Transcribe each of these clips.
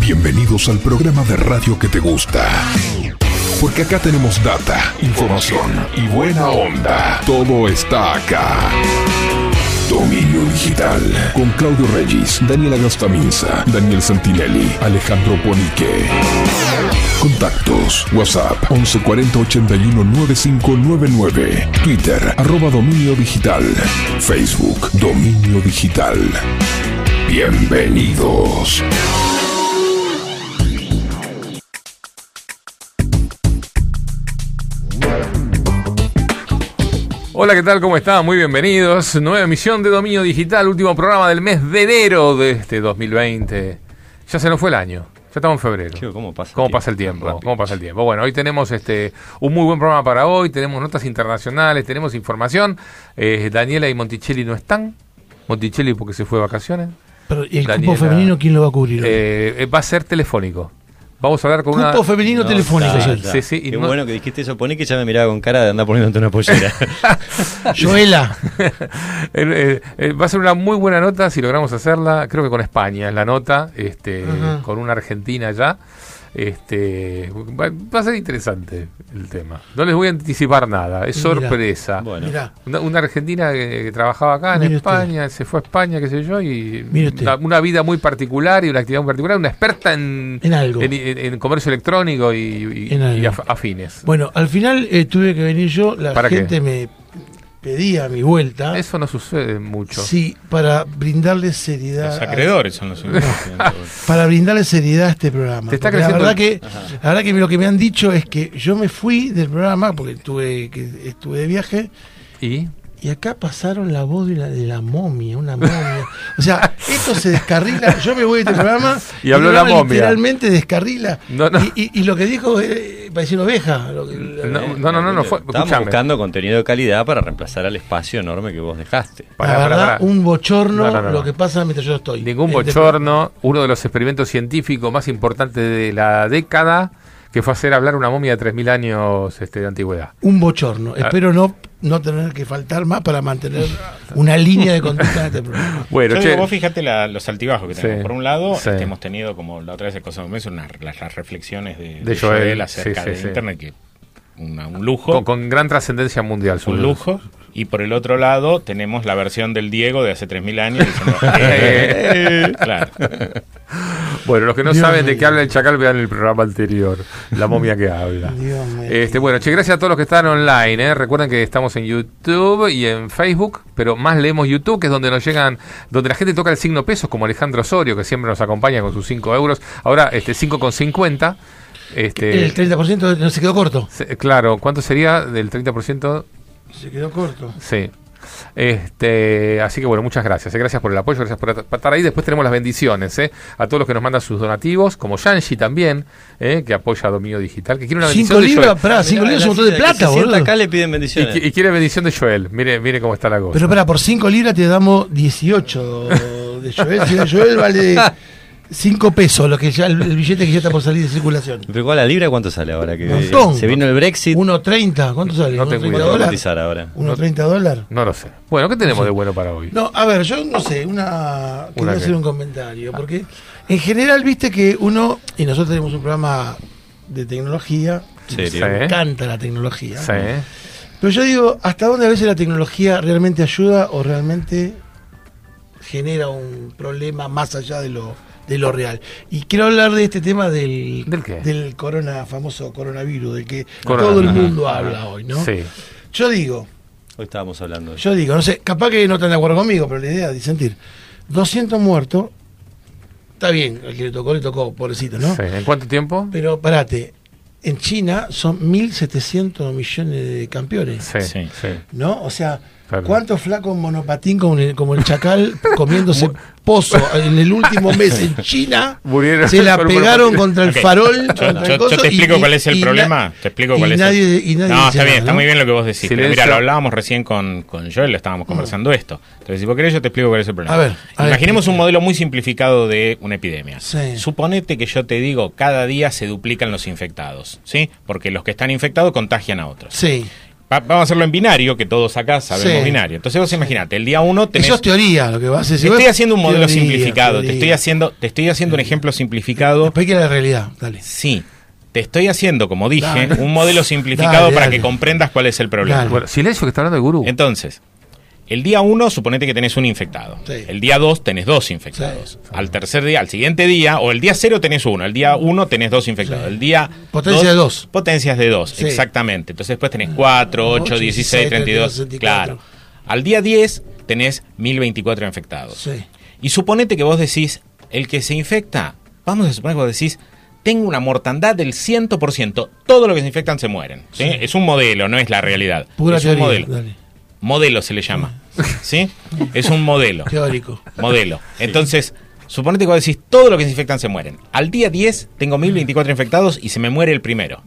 Bienvenidos al programa de radio que te gusta. Porque acá tenemos data, información y buena onda. Todo está acá. Dominio Digital. Con Claudio Regis, Daniela Gastaminza, Daniel Santinelli, Alejandro Ponique. Contactos. WhatsApp 1140 81 9599. Twitter @Dominio Digital. Facebook Dominio Digital. Bienvenidos. Hola, ¿qué tal? ¿Cómo están? Muy bienvenidos. Nueva emisión de Dominio Digital, último programa del mes de enero de este 2020. Ya se nos fue el año, ya estamos en febrero. Chico, ¿Cómo pasa el tiempo? Bueno, hoy tenemos un muy buen programa para hoy, tenemos notas internacionales, tenemos información. Daniela y Monticelli no están. Monticelli porque se fue de vacaciones. Pero ¿y el Daniela, cupo femenino quién lo va a cubrir? Va a ser telefónico. Vamos a hablar con una... Cupo femenino telefónico. Sí. Qué no... bueno que dijiste eso, Ponique, ya me miraba con cara de andar poniéndote una pollera. Joela. Va a ser una muy buena nota, si logramos hacerla, creo que con España es la nota, con una argentina ya. Va a ser interesante el tema. No les voy a anticipar nada, es sorpresa. Bueno. Una argentina que trabajaba acá en España, se fue a España, qué sé yo, y una vida muy particular y una actividad muy particular, una experta en comercio electrónico y afines. Bueno, al final tuve que venir yo, la gente me pedía mi vuelta. Eso no sucede mucho. Sí, para brindarle seriedad. Los acreedores son los para brindarle seriedad a este programa. La verdad que lo que me han dicho es que yo me fui del programa porque estuve de viaje. Y acá pasaron la voz de la momia, una momia. O sea, esto se descarrila. Yo me voy de este programa y habló la momia. Literalmente descarrila. No. Y lo que dijo parecía oveja. No. Estamos buscando contenido de calidad para reemplazar al espacio enorme que vos dejaste. La verdad, un bochorno lo que pasa mientras yo estoy. Ningún bochorno. Uno de los experimentos científicos más importantes de la década, que fue hacer hablar una momia de 3.000 años de antigüedad. Un bochorno. Espero no tener que faltar más para mantener una línea de conducta de este programa. Bueno, yo digo, vos fíjate los altibajos que tenemos. Por un lado, hemos tenido, como la otra vez, las reflexiones de Joel acerca de Internet, que un lujo. Con gran trascendencia mundial. Un lujo. Y por el otro lado, tenemos la versión del Diego de hace 3.000 años. Diciendo, claro. Bueno, los que no saben de qué habla el chacal, vean el programa anterior, la momia que habla. Bueno, gracias a todos los que están online, Recuerden que estamos en YouTube y en Facebook, pero más leemos YouTube, que es donde nos llegan, donde la gente toca el signo pesos, como Alejandro Osorio, que siempre nos acompaña con sus 5 euros, ahora 5,50. El 30% no se quedó corto. Claro, ¿cuánto sería del 30%? Se quedó corto. Sí. Así que bueno, muchas gracias. Gracias por el apoyo, gracias por estar ahí. Después tenemos las bendiciones, a todos los que nos mandan sus donativos, como Yanshi también, que apoya a Dominio Digital, que quiere una bendición. 5 libras, un montón de plata, boludo. Acá le piden bendiciones. Y quiere bendición de Joel. Mire cómo está la cosa. Pero por 5 libras te damos 18 de Joel. Si de Joel vale 5 pesos, lo que ya el billete que ya está por salir de circulación. Pero ¿cuál la libra cuánto sale ahora? Se vino el Brexit. 1.30, ¿cuánto sale? No tengo idea. ¿1.30 dólares? No lo sé. Bueno, ¿qué tenemos de bueno para hoy? No, a ver, yo no sé, quería hacer un comentario, porque en general, viste que y nosotros tenemos un programa de tecnología, me encanta la tecnología. Sí. Pero yo digo, ¿hasta dónde a veces la tecnología realmente ayuda o realmente genera un problema más allá de lo real? Y quiero hablar de este tema del famoso coronavirus, del que todo el mundo habla hoy, ¿no? Sí. Yo digo... Hoy estábamos hablando de eso. Yo digo, no sé, capaz que no están de acuerdo conmigo, pero la idea es disentir. 200 muertos, está bien, el que le tocó, pobrecito, ¿no? Sí. ¿En cuánto tiempo? Pero parate, en China son 1.700 millones de campeones. Sí, ¿no? O sea... Claro. ¿Cuántos flacos monopatín como el chacal comiéndose pozo en el último mes en China? Murieron, se la pegaron contra el farol. Yo te explico cuál es el problema. No, está bien, está muy bien lo que vos decís. Pero mira, lo hablábamos recién con Joel, lo estábamos conversando esto. Entonces, si vos querés, yo te explico cuál es el problema. Imaginemos un modelo muy simplificado de una epidemia. Sí. Suponete que yo te digo, cada día se duplican los infectados, ¿sí? Porque los que están infectados contagian a otros. Sí. Vamos a hacerlo en binario, que todos acá sabemos binario. Entonces vos imaginate, el día uno tenés... Eso es teoría, lo que vas a decir. Te estoy haciendo un modelo simplificado, te estoy haciendo un ejemplo simplificado. Después que la realidad, dale. Sí, te estoy haciendo, como dije, un modelo simplificado para que comprendas cuál es el problema. Bueno, silencio, que está hablando el gurú. Entonces, el día uno, suponete que tenés un infectado. Sí. El día dos, tenés dos infectados. Sí. Al tercer día, al siguiente día, o el día cero tenés uno. El día uno tenés dos infectados. Sí. El día Potencias de dos. Potencias de dos, sí, exactamente. Entonces después tenés 4, 8, 16, 32. 64. Claro. Al día 10 tenés 1024 infectados. Sí. Y suponete que vos decís, el que se infecta, vamos a suponer que vos decís, tengo una mortandad del 100%. Todos los que se infectan se mueren. ¿Sí? Sí. Es un modelo, no es la realidad. Pura es teoría, un modelo. Dale. Modelo se le llama, ¿sí? Es un modelo. Teórico. Modelo. Entonces, suponete que vos decís, todo lo que se infectan se mueren. Al día 10 tengo 1024 infectados y se me muere el primero.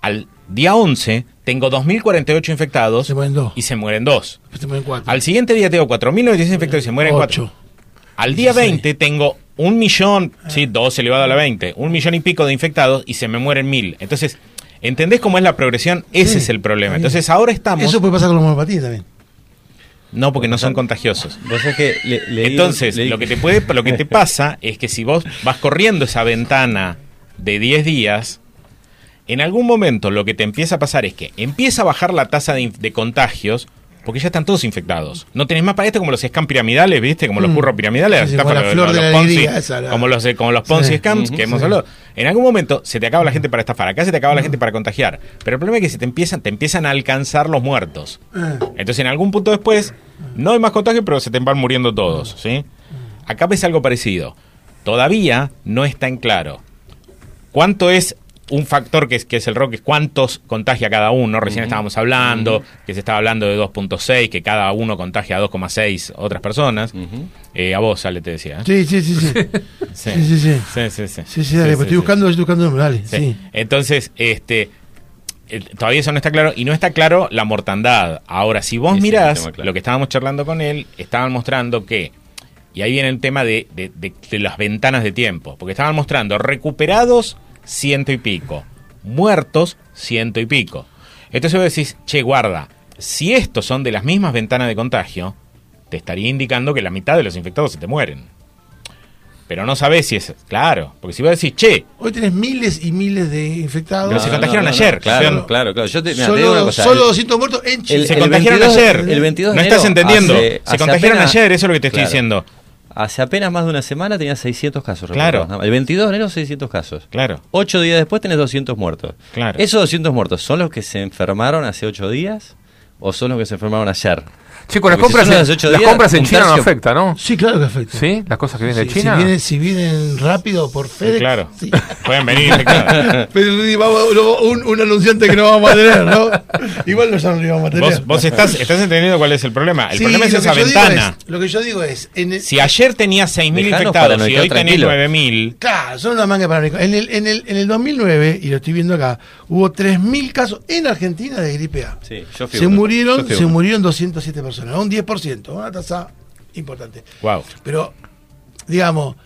Al día 11 tengo 2048 infectados y se mueren dos. Se mueren cuatro. Al siguiente día tengo 4096 infectados y se mueren 8. 4. Al día 20 tengo 1.000.000, sí, 2 elevado a la 20, 1.000.000 y pico de infectados y se me mueren 1000. Entonces... ¿Entendés cómo es la progresión? Ese es el problema. Entonces ahora estamos... Eso puede pasar con la homeopatía también. No, porque no son contagiosos. Entonces, lo que te pasa es que si vos vas corriendo esa ventana de 10 días, en algún momento lo que te empieza a pasar es que empieza a bajar la tasa de contagios, porque ya están todos infectados. No tenés más para esto, como los scams piramidales, ¿viste? Como los curros piramidales, sí, como los Ponzi, como los Ponzi scams que hemos hablado. En algún momento se te acaba la gente para estafar, acá se te acaba la gente para contagiar. Pero el problema es que se te empiezan a alcanzar los muertos. Entonces, en algún punto después, no hay más contagio, pero se te van muriendo todos, ¿sí? Acá ves algo parecido. Todavía no está en claro cuánto es un factor que es el rock, es cuántos contagia cada uno. Recién estábamos hablando, que se estaba hablando de 2.6, que cada uno contagia a 2.6 otras personas. A vos, Ale, te decía. Sí, dale, pues estoy buscando, dale. Sí. Entonces, todavía eso no está claro, y no está claro la mortandad. Ahora, si vos mirás lo que estábamos charlando con él, estaban mostrando que, y ahí viene el tema de las ventanas de tiempo, porque estaban mostrando recuperados 100 y pico. Muertos, 100 y pico. Entonces vos decís, che, guarda, si estos son de las mismas ventanas de contagio, te estaría indicando que la mitad de los infectados se te mueren. Pero no sabés si es... Claro, porque si vos decís, che... Hoy tenés miles y miles de infectados. Pero se contagiaron ayer. Claro. Solo 200 muertos en Chile. Se contagiaron ayer. El 22 de enero. No estás entendiendo. Se contagiaron ayer, eso es lo que te estoy diciendo. Hace apenas más de una semana tenías 600 casos. Claro. El 22 de enero 600 casos. Claro. 8 días después tenés 200 muertos. Claro. ¿Esos 200 muertos son los que se enfermaron hace 8 días o son los que se enfermaron ayer? Chicos, las compras en China no afecta, ¿no? Sí, claro que afecta. ¿Sí? Las cosas que vienen de China. Si vienen rápido por FedEx. Sí, claro. Sí. Pueden venir, claro. Pero vamos, un anunciante que no vamos a tener, ¿no? Igual no lo íbamos a tener. Vos estás entendiendo cuál es el problema. El problema es esa ventana. Lo que yo digo es... si ayer tenía 6.000 infectados y hoy tenés 9.000... Claro, son una manga para... En el 2009, y lo estoy viendo acá, hubo 3.000 casos en Argentina de gripe A. Sí, yo fui Se murieron 207 personas. Un 10%, una tasa importante. Wow. Pero, digamos,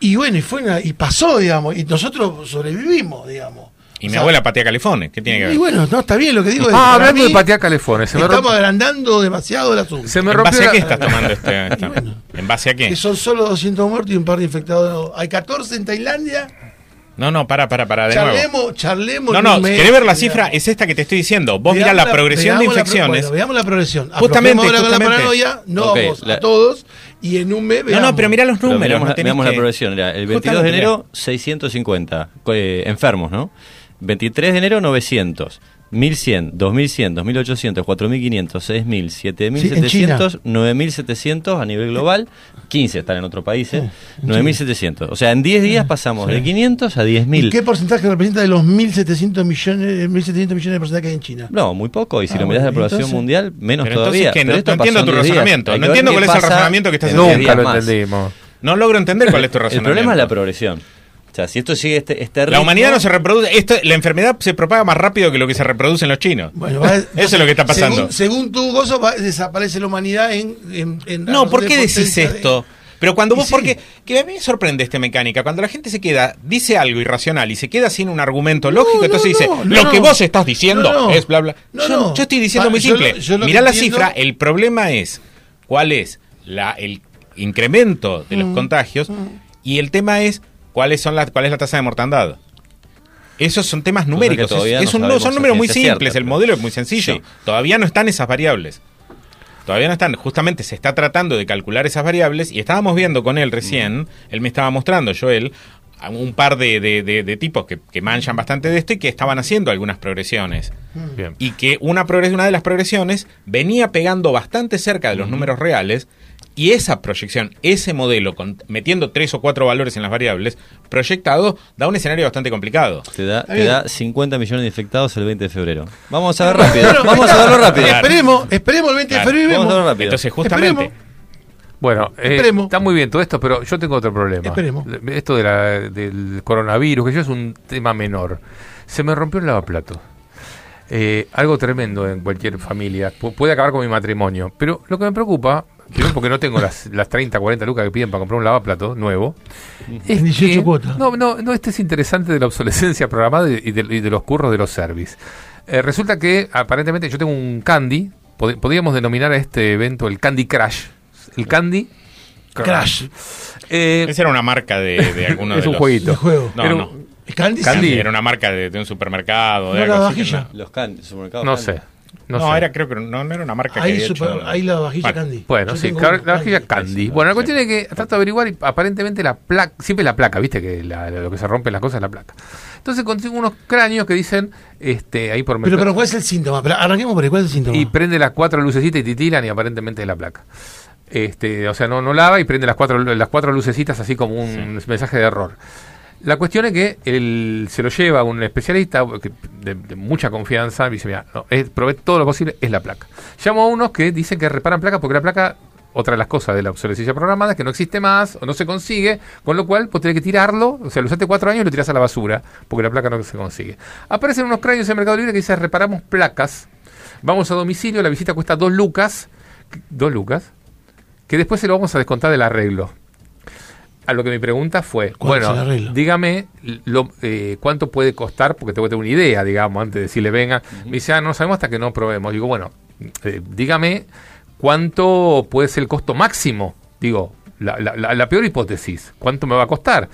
y bueno, y pasó, digamos, y nosotros sobrevivimos, digamos. Y mi abuela patea calefones, ¿qué tiene que ver? Y bueno, no, está bien, lo que digo es... hablando de patear calefones. Estamos agrandando demasiado el asunto. ¿En base a qué estás tomando esta? Bueno, ¿en base a qué? Que son solo 200 muertos y un par de infectados. Hay 14 en Tailandia... No, para de nuevo. Charlemos. No, ¿querés ver la cifra? Es esta que te estoy diciendo. Vos mirá la progresión de infecciones. Veamos la progresión. Justamente. Con la paranoia, a todos, y en un mes veamos. No, pero mirá los números. Veamos la progresión. El 22 de enero, 650 enfermos, ¿no? 23 de enero, 900. 1.100, 2.100, 2.800, 4.500, 6.000, 7.700, sí, 9.700 a nivel global, 15 están en otros países, sí, 9.700. O sea, en 10 días pasamos de 500 a 10.000. ¿Qué porcentaje representa de los 1.700 millones de personas que hay en China? No, muy poco. Y si lo mirás de la población mundial, menos todavía. Pero no entiendo tu razonamiento. No entiendo cuál es el razonamiento que estás haciendo. Nunca lo entendimos. No logro entender cuál es tu razonamiento. El problema es la progresión. O sea, si esto sigue este ritmo... La humanidad no se reproduce... la enfermedad se propaga más rápido que lo que se reproduce en los chinos. Bueno, eso es lo que está pasando. Según tu gozo, desaparece la humanidad en no, ¿por qué decís esto? Pero cuando vos... Sí. Porque que a mí me sorprende esta mecánica. Cuando la gente se queda... Dice algo irracional y se queda sin un argumento lógico, entonces dice... lo que vos estás diciendo es bla, bla... yo estoy diciendo muy simple. Mirá la cifra. El problema es... ¿Cuál es el incremento de los contagios? Y el tema es... ¿Cuál es la tasa de mortandad? Esos son temas numéricos. Son números muy simples. Cierto, el modelo es muy sencillo. Sí. Todavía no están esas variables. Todavía no están. Justamente se está tratando de calcular esas variables y estábamos viendo con él recién, él me estaba mostrando, Joel, un par de tipos que manchan bastante de esto y que estaban haciendo algunas progresiones. Bien. Y que una de las progresiones venía pegando bastante cerca de los números reales. Y esa proyección, ese modelo, metiendo 3 o 4 valores en las variables, proyectado, da un escenario bastante complicado. Te da 50 millones de infectados el 20 de febrero. Vamos a ver rápido. Vamos a verlo rápido. Claro. Esperemos el 20 de febrero y vemos. Vamos a verlo rápido. Entonces, justamente... Esperemos. Bueno, está muy bien todo esto, pero yo tengo otro problema. Esperemos. Esto del coronavirus, que yo es un tema menor. Se me rompió el lavaplatos. Algo tremendo en cualquier familia. Puede acabar con mi matrimonio. Pero lo que me preocupa... porque no tengo las 30, 40 lucas que piden para comprar un lavaplatos nuevo. Es 18 cuotas. No, este es interesante de la obsolescencia programada y de los curros de los service. Resulta que, aparentemente, yo tengo un Candy. Podríamos denominar a este evento el Candy Crash. El Candy Crash. Esa era una marca de alguno de los... Es un jueguito. No. Candy era una marca de un supermercado. No, la vajilla. Los Candy, supermercados. No sé. No, era, creo que no era una marca ahí que había hecho. Ahí la vajilla Candy. Bueno, sí, la vajilla Candy. Bueno, la cuestión es que trato de averiguar y aparentemente la placa, siempre la placa, viste que lo que se rompe las cosas es la placa. Entonces consigo unos cráneos que dicen ahí por medio. Pero ¿cuál es el síntoma? Arranquemos por ahí, ¿cuál es el síntoma? Y prende las 4 lucecitas y titilan y aparentemente es la placa. O sea, no lava y prende las cuatro lucecitas así como un mensaje de error. La cuestión es que se lo lleva un especialista de mucha confianza y dice, mira, probé todo lo posible, es la placa. Llamo a unos que dicen que reparan placas porque la placa, otra de las cosas de la obsolescencia programada, es que no existe más o no se consigue, con lo cual vos tenés que tirarlo, o sea, lo usaste 4 años y lo tirás a la basura porque la placa no se consigue. Aparecen unos cráneos en Mercado Libre que dicen, reparamos placas, vamos a domicilio, la visita cuesta 2 lucas, que después se lo vamos a descontar del arreglo. A lo que mi pregunta fue, bueno, dígame cuánto puede costar, porque tengo que tener una idea, digamos, antes de decirle venga. Me dice, no sabemos hasta que no probemos. Digo, bueno, dígame cuánto puede ser el costo máximo. Digo, la peor hipótesis, ¿cuánto me va a costar?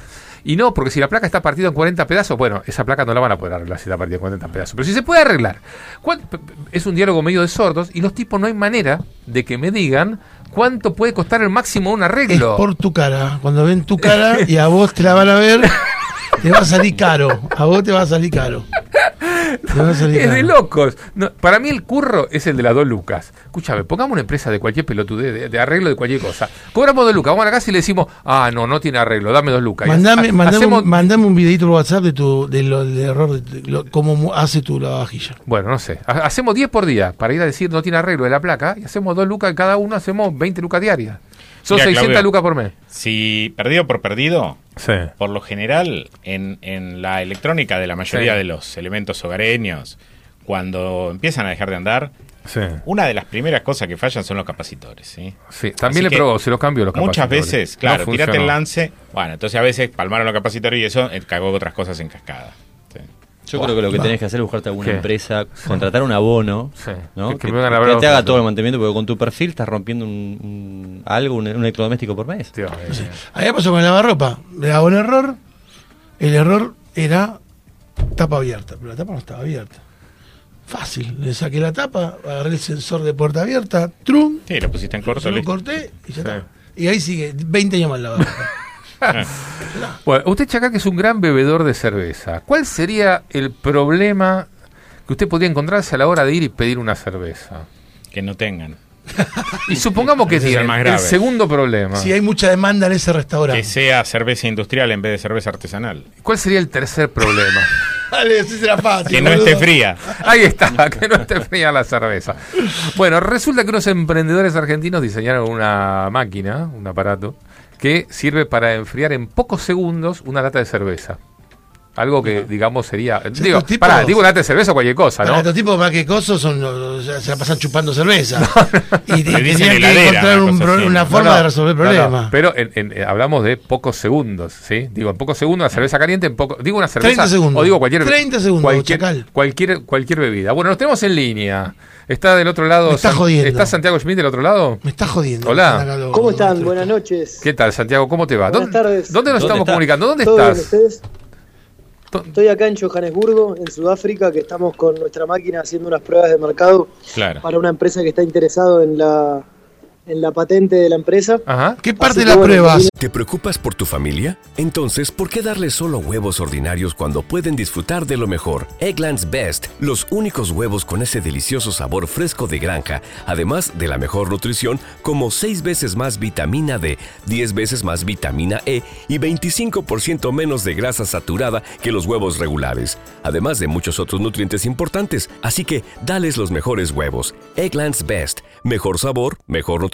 Y no, porque si la placa está partida en 40 pedazos, bueno, esa placa no la van a poder arreglar si está partida en 40 pedazos. Pero si se puede arreglar. Es un diálogo medio de sordos y los tipos no hay manera de que me digan cuánto puede costar el máximo un arreglo. Es por tu cara. Cuando ven tu cara y a vos te la van a ver, te va a salir caro. A vos te va a salir caro. Es de locos. No, para mí el curro es el de las 2 lucas. Escúchame, pongamos una empresa de cualquier pelotudez, de arreglo de cualquier cosa. Cobramos 2 lucas, vamos a la casa y le decimos, no tiene arreglo, dame 2 lucas. Mandame un videito por WhatsApp del error, cómo hace tu lavavajilla. Bueno, no sé. Hacemos 10 por día para ir a decir no tiene arreglo de la placa y hacemos 2 lucas cada uno, hacemos 20 lucas diarias. Son 600 Claudio, lucas por mes. Si perdido por perdido, sí. Por lo general, en la electrónica de la mayoría de los elementos hogareños, cuando empiezan a dejar de andar, una de las primeras cosas que fallan son los capacitores. Sí, también le probó, se los cambió los capacitores. Muchas veces, claro, no tirate el lance. Bueno, entonces a veces palmaron los capacitores y eso cagó otras cosas en cascada. Yo creo que lo que tenés que hacer es buscarte alguna empresa, contratar un abono, ¿no? que te haga todo el mantenimiento, porque con tu perfil estás rompiendo un electrodoméstico por mes. Ahí pasó con el lavarropa. Le daba un error, el error era tapa abierta, pero la tapa no estaba abierta. Fácil, le saqué la tapa, agarré el sensor de puerta abierta, trum. Sí, lo pusiste en corto. Lo corté y ya está. Y ahí sigue, 20 años más el lavarropa. Bueno, usted, Chacá, que es un gran bebedor de cerveza, ¿cuál sería el problema que usted podría encontrarse a la hora de ir y pedir una cerveza. Que no tengan. Y supongamos que tiene el segundo problema. Si hay mucha demanda en ese restaurante. Que sea cerveza industrial en vez de cerveza artesanal. ¿Cuál sería el tercer problema? Dale, sí será fácil, que no esté fría. Ahí está, que no esté fría la cerveza. Bueno, resulta que unos emprendedores argentinos diseñaron una máquina, un aparato, que sirve para enfriar en pocos segundos una lata de cerveza. Algo que, digamos, sería... Digo, pará, digo lata de cerveza o cualquier cosa, ¿no? Estos tipos más que cosos se la pasan chupando cerveza. No. Y tenían que encontrar una forma de resolver el problema. No. Pero hablamos de pocos segundos, ¿sí? Digo, en pocos segundos, una cerveza caliente, en poco, digo una cerveza... 30 segundos. O digo cualquier... 30 segundos, cualquier bebida. Bueno, nos tenemos en línea. Está del otro lado... Me está jodiendo. ¿Está Santiago Schmidt del otro lado? Me está jodiendo. Hola. ¿Cómo están? Buenas noches. ¿Qué tal, Santiago? ¿Cómo te va? Buenas tardes. ¿Dónde nos estamos comunicando? ¿Dónde estás? Estoy acá en Johannesburgo, en Sudáfrica, que estamos con nuestra máquina haciendo unas pruebas de mercado para una empresa que está interesada en la patente de la empresa. Ajá. ¿Qué parte de las pruebas? ¿Te preocupas por tu familia? Entonces, ¿por qué darles solo huevos ordinarios cuando pueden disfrutar de lo mejor? Eggland's Best, los únicos huevos con ese delicioso sabor fresco de granja, además de la mejor nutrición, como 6 veces más vitamina D, 10 veces más vitamina E y 25% menos de grasa saturada que los huevos regulares, además de muchos otros nutrientes importantes. Así que, dales los mejores huevos. Eggland's Best, mejor sabor, mejor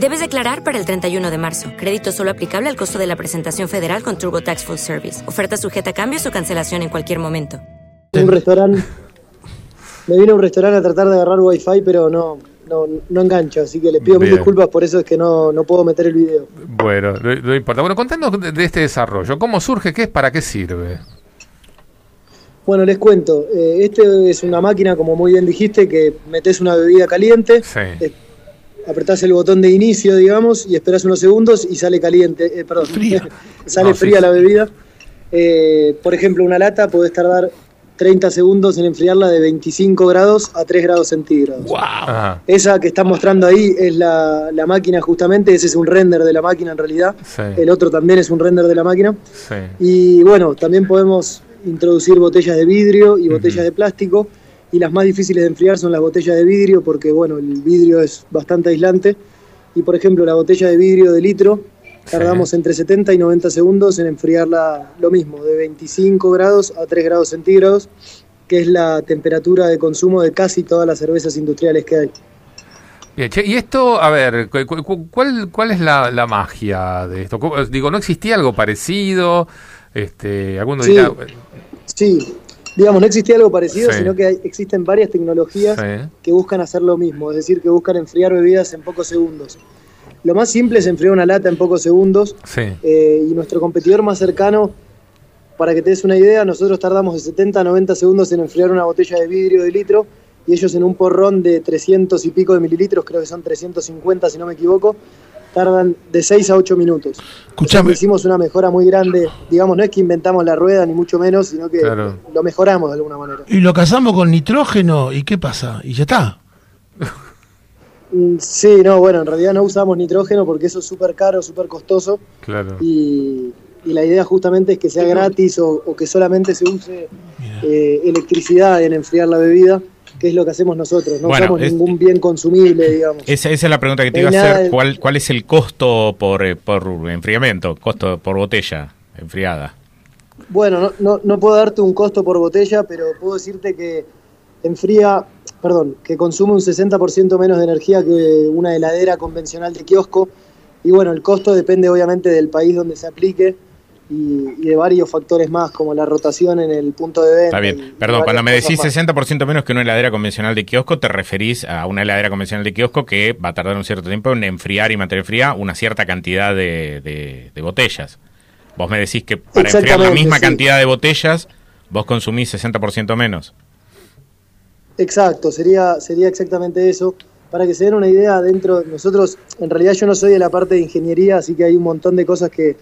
Debes declarar para el 31 de marzo. Crédito solo aplicable al costo de la presentación federal con TurboTax Full Service. Oferta sujeta a cambios o cancelación en cualquier momento. Un restaurante. Me vine a un restaurante a tratar de agarrar Wi-Fi, pero no engancha. Así que les pido mil disculpas, por eso es que no puedo meter el video. Bueno, no importa. Bueno, contanos de este desarrollo. ¿Cómo surge? ¿Qué es? ¿Para qué sirve? Bueno, les cuento. Este es una máquina, como muy bien dijiste, que metes una bebida caliente. Sí. Apretás el botón de inicio, digamos, y esperás unos segundos y sale caliente, fría. Sale fría la bebida. Por ejemplo, una lata podés tardar 30 segundos en enfriarla de 25 grados a 3 grados centígrados. Wow. Esa que están mostrando ahí es la máquina justamente, ese es un render de la máquina en realidad. Sí. El otro también es un render de la máquina. Sí. Y bueno, también podemos introducir botellas de vidrio y botellas de plástico. Y las más difíciles de enfriar son las botellas de vidrio porque, bueno, el vidrio es bastante aislante. Y, por ejemplo, la botella de vidrio de litro, tardamos entre 70 y 90 segundos en enfriarla, lo mismo, de 25 grados a 3 grados centígrados, que es la temperatura de consumo de casi todas las cervezas industriales que hay. Bien, che, y esto, a ver, ¿cuál es la magia de esto? Digo, ¿no existía algo parecido? Sí. Digamos, no existía algo parecido, sino que existen varias tecnologías que buscan hacer lo mismo, es decir, que buscan enfriar bebidas en pocos segundos. Lo más simple es enfriar una lata en pocos segundos, y nuestro competidor más cercano, para que te des una idea, nosotros tardamos de 70 a 90 segundos en enfriar una botella de vidrio de litro, y ellos en un porrón de 300 y pico de mililitros, creo que son 350 si no me equivoco, tardan de 6 a 8 minutos. Escuchame. O sea, hicimos una mejora muy grande. Digamos, no es que inventamos la rueda, ni mucho menos, sino que lo mejoramos de alguna manera. Y lo cazamos con nitrógeno, ¿y qué pasa? ¿Y ya está? Sí, no, bueno, en realidad no usamos nitrógeno porque eso es súper caro, súper costoso. Claro. Y la idea justamente es que sea gratis o que solamente se use electricidad en enfriar la bebida. ¿Qué es lo que hacemos nosotros? No usamos ningún bien consumible, digamos. Esa es la pregunta que te iba a hacer. ¿Cuál es el costo por enfriamiento? ¿Costo por botella enfriada? Bueno, no puedo darte un costo por botella, pero puedo decirte que que consume un 60% menos de energía que una heladera convencional de kiosco. Y bueno, el costo depende obviamente del país donde se aplique. Y de varios factores más, como la rotación en el punto de venta. Está bien, perdón, cuando me decís 60% menos que una heladera convencional de kiosco, te referís a una heladera convencional de kiosco que va a tardar un cierto tiempo en enfriar y mantener fría una cierta cantidad de botellas. Vos me decís que para enfriar la misma cantidad de botellas, vos consumís 60% menos. Exacto, sería exactamente eso. para que se den una idea, dentro de nosotros, en realidad yo no soy de la parte de ingeniería, así que hay un montón de cosas que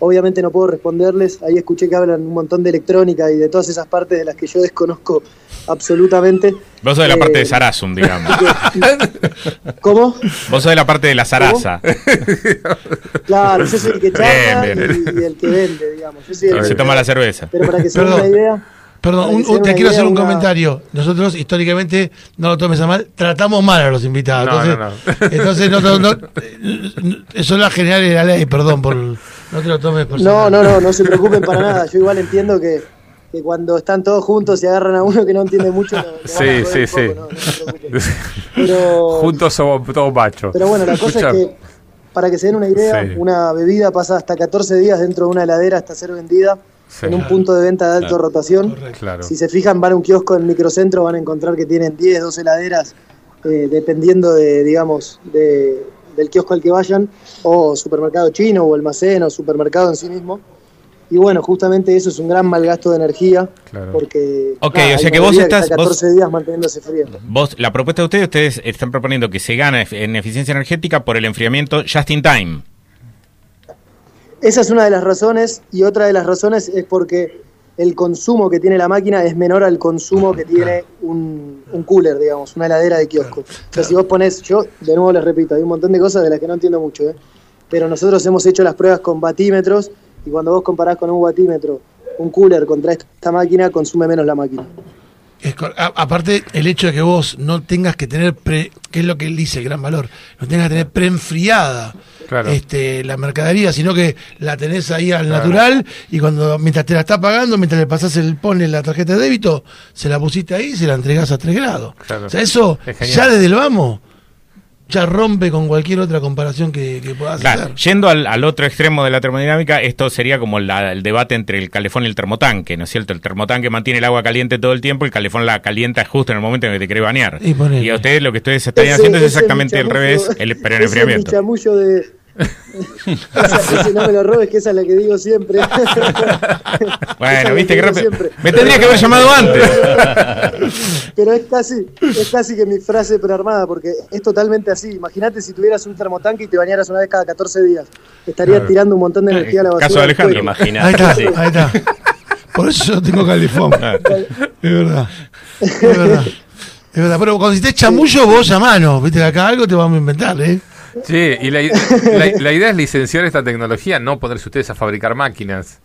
obviamente no puedo responderles. Ahí escuché que hablan un montón de electrónica y de todas esas partes de las que yo desconozco absolutamente. Vos sos de la parte de Sarasum, digamos. ¿Cómo? Vos sos de la parte de la zaraza. Claro, yo soy el que charla y el que vende, digamos. Yo soy el que toma la cerveza. Pero para que se den una idea... Perdón, quiero hacer un comentario. Nosotros, históricamente, no lo tomes a mal, tratamos mal a los invitados. Entonces, son las generales de la ley, perdón, no te lo tomes por personal. No se preocupen para nada. Yo igual entiendo que cuando están todos juntos y agarran a uno que no entiende mucho... Sí. Pero, juntos somos todos machos. Pero bueno, la cosa es que, para que se den una idea, una bebida pasa hasta 14 días dentro de una heladera hasta ser vendida. Sí, en un punto de venta de alta rotación. Correcto. Si se fijan, van a un kiosco en microcentro, van a encontrar que tienen 10, 12 heladeras, dependiendo de, digamos, del kiosco al que vayan, o supermercado chino, o almacén, o supermercado en sí mismo. Y bueno, justamente eso es un gran mal gasto de energía, porque o sea que vos estás 14 días manteniéndose frío. La propuesta de ustedes están proponiendo que se gana en eficiencia energética por el enfriamiento just in time. Esa es una de las razones, y otra de las razones es porque el consumo que tiene la máquina es menor al consumo que tiene un cooler, digamos, una heladera de kiosco. O sea, si vos ponés, yo de nuevo les repito, hay un montón de cosas de las que no entiendo mucho, pero nosotros hemos hecho las pruebas con batímetros, y cuando vos comparás con un batímetro, un cooler contra esta máquina, consume menos la máquina. Aparte, el hecho de que vos no tengas que tener, que es lo que él dice, el gran valor, no tengas que tener preenfriada la mercadería, sino que la tenés ahí al natural, y mientras te la está pagando, mientras le pasás pones la tarjeta de débito, se la pusiste ahí y se la entregás a 3 grados. Claro. O sea, eso es ya desde el vamos. Ya rompe con cualquier otra comparación que puedas hacer. Yendo al otro extremo de la termodinámica, esto sería como el debate entre el calefón y el termotanque, ¿no es cierto? El termotanque mantiene el agua caliente todo el tiempo, el calefón la calienta justo en el momento en que te querés bañar. Y a ustedes lo que ustedes están haciendo es exactamente al revés, pero en enfriamiento. Es mi chamullo de... ese no me lo robes, que esa es la que digo siempre. Bueno, viste que rápido. Me tendría que haber llamado antes. Pero es casi que mi frase prearmada, porque es totalmente así. Imagínate si tuvieras un termotanque y te bañaras una vez cada 14 días. Estarías tirando un montón de energía a la basura. Caso de Alejandro, imagínate. Ahí está. Por eso yo tengo calefón. Es verdad. Pero cuando hiciste chamullo, vos llamanos. Viste, acá algo te vamos a inventar, Sí, y la idea es licenciar esta tecnología, no ponerse ustedes a fabricar máquinas.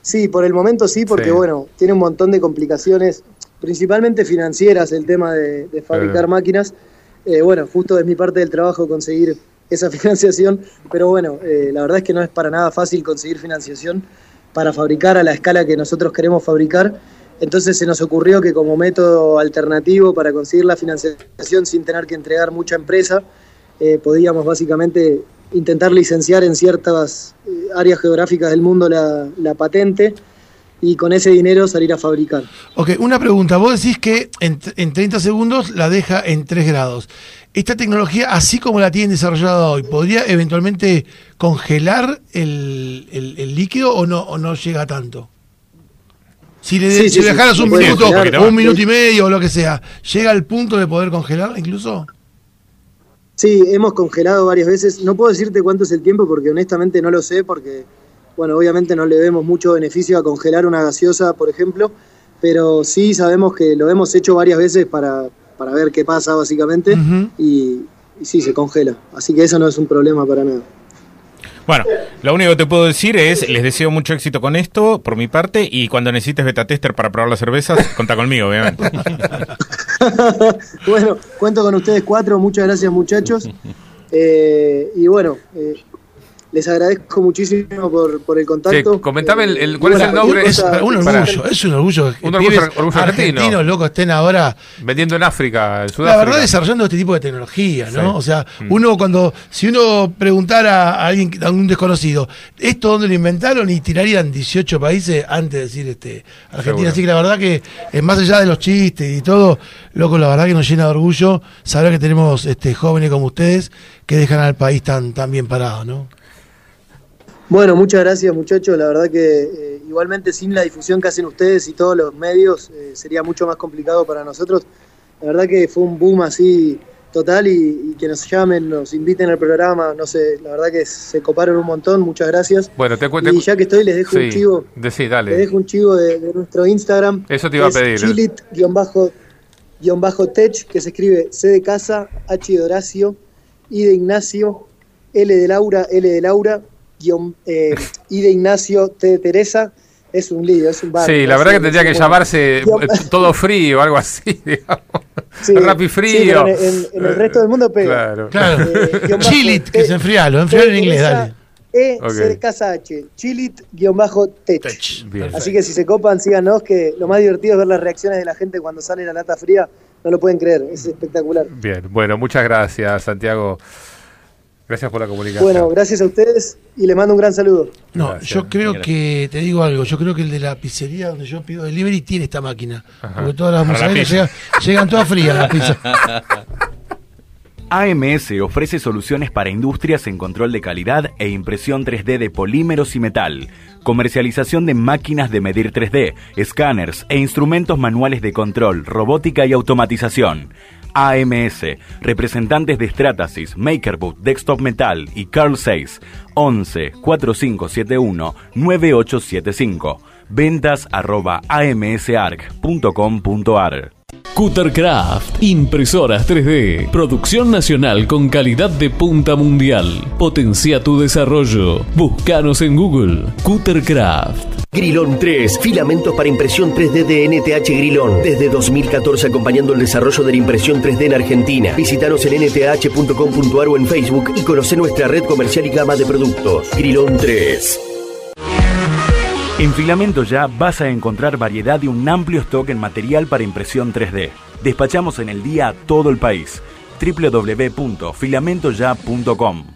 Sí, por el momento sí, porque bueno, tiene un montón de complicaciones, principalmente financieras, el tema de fabricar máquinas. Bueno, justo es mi parte del trabajo conseguir esa financiación, pero bueno, la verdad es que no es para nada fácil conseguir financiación para fabricar a la escala que nosotros queremos fabricar. Entonces se nos ocurrió que como método alternativo para conseguir la financiación sin tener que entregar mucha empresa, podíamos básicamente intentar licenciar en ciertas áreas geográficas del mundo la patente y con ese dinero salir a fabricar. Ok, una pregunta. Vos decís que en 30 segundos la deja en 3 grados. ¿Esta tecnología, así como la tienen desarrollada hoy, podría eventualmente congelar el líquido o no llega tanto? Si le dejaras un minuto, un minuto y medio o lo que sea, ¿llega al punto de poder congelar incluso? Sí, hemos congelado varias veces. No puedo decirte cuánto es el tiempo porque honestamente no lo sé, porque, bueno, obviamente no le vemos mucho beneficio a congelar una gaseosa, por ejemplo, pero sí sabemos que lo hemos hecho varias veces para ver qué pasa, básicamente, y sí, se congela. Así que eso no es un problema para nada. Bueno, lo único que te puedo decir es, les deseo mucho éxito con esto, por mi parte, y cuando necesites beta tester para probar las cervezas, contá conmigo, obviamente. Bueno, cuento con ustedes 4, muchas gracias, muchachos. Y bueno, les agradezco muchísimo por el contacto. Sí, comentame cuál es el nombre. Es un orgullo argentino, loco, estén ahora vendiendo en África, en Sudáfrica. La verdad, desarrollando este tipo de tecnología, ¿no? Sí. O sea, uno si uno preguntara a alguien, a un desconocido, ¿esto dónde lo inventaron? Y tirarían 18 países antes de decir Argentina. Seguro. Así que la verdad que, más allá de los chistes y todo, loco, la verdad que nos llena de orgullo saber que tenemos jóvenes como ustedes que dejan al país tan bien parado, ¿no? Bueno, muchas gracias, muchachos. La verdad que igualmente sin la difusión que hacen ustedes y todos los medios sería mucho más complicado para nosotros. La verdad que fue un boom así total y que nos llamen, nos inviten al programa, no sé, la verdad que se coparon un montón, muchas gracias. Bueno, te cuento. Y ya que estoy, les dejo un chivo. Decí, dale. Les dejo un chivo de nuestro Instagram. Eso te iba a pedir. Chilit_tech, que se escribe C de casa, H de Horacio, I de Ignacio, L de Laura, I de Ignacio, T de Teresa. Es un lío, es un bar. Sí, la verdad que tendría que llamarse Todo Frío, algo así, digamos. Sí, Rappi Frío. Sí, en el resto del mundo pega. Claro. Chilit, que se enfrialo en inglés, dale. C casa H, chilit_tech. Así que si se copan, síganos, que lo más divertido es ver las reacciones de la gente cuando sale la lata fría. No lo pueden creer, es espectacular. Bien, bueno, muchas gracias, Santiago. Gracias por la comunicación. Bueno, gracias a ustedes y les mando un gran saludo. No, gracias, yo creo que, te digo algo, yo creo que el de la pizzería donde yo pido delivery tiene esta máquina. Ajá. Porque todas las musabelas llegan todas frías las pizzas. AMS ofrece soluciones para industrias en control de calidad e impresión 3D de polímeros y metal, comercialización de máquinas de medir 3D, escáneres e instrumentos manuales de control, robótica y automatización. AMS, representantes de Stratasys, MakerBook, Desktop Metal y Carl 6, 11-4571-9875, ventas@amsarg.com.ar. Cutter Craft, impresoras 3D, producción nacional con calidad de punta mundial. Potencia tu desarrollo. Búscanos en Google. Cutter Craft. Grilón 3, filamentos para impresión 3D de NTH Grilón. Desde 2014 acompañando el desarrollo de la impresión 3D en Argentina. Visítanos en nth.com.ar o en Facebook y conoce nuestra red comercial y gama de productos. Grilón 3. En Filamento Ya vas a encontrar variedad de un amplio stock en material para impresión 3D. Despachamos en el día a todo el país. www.filamentoya.com.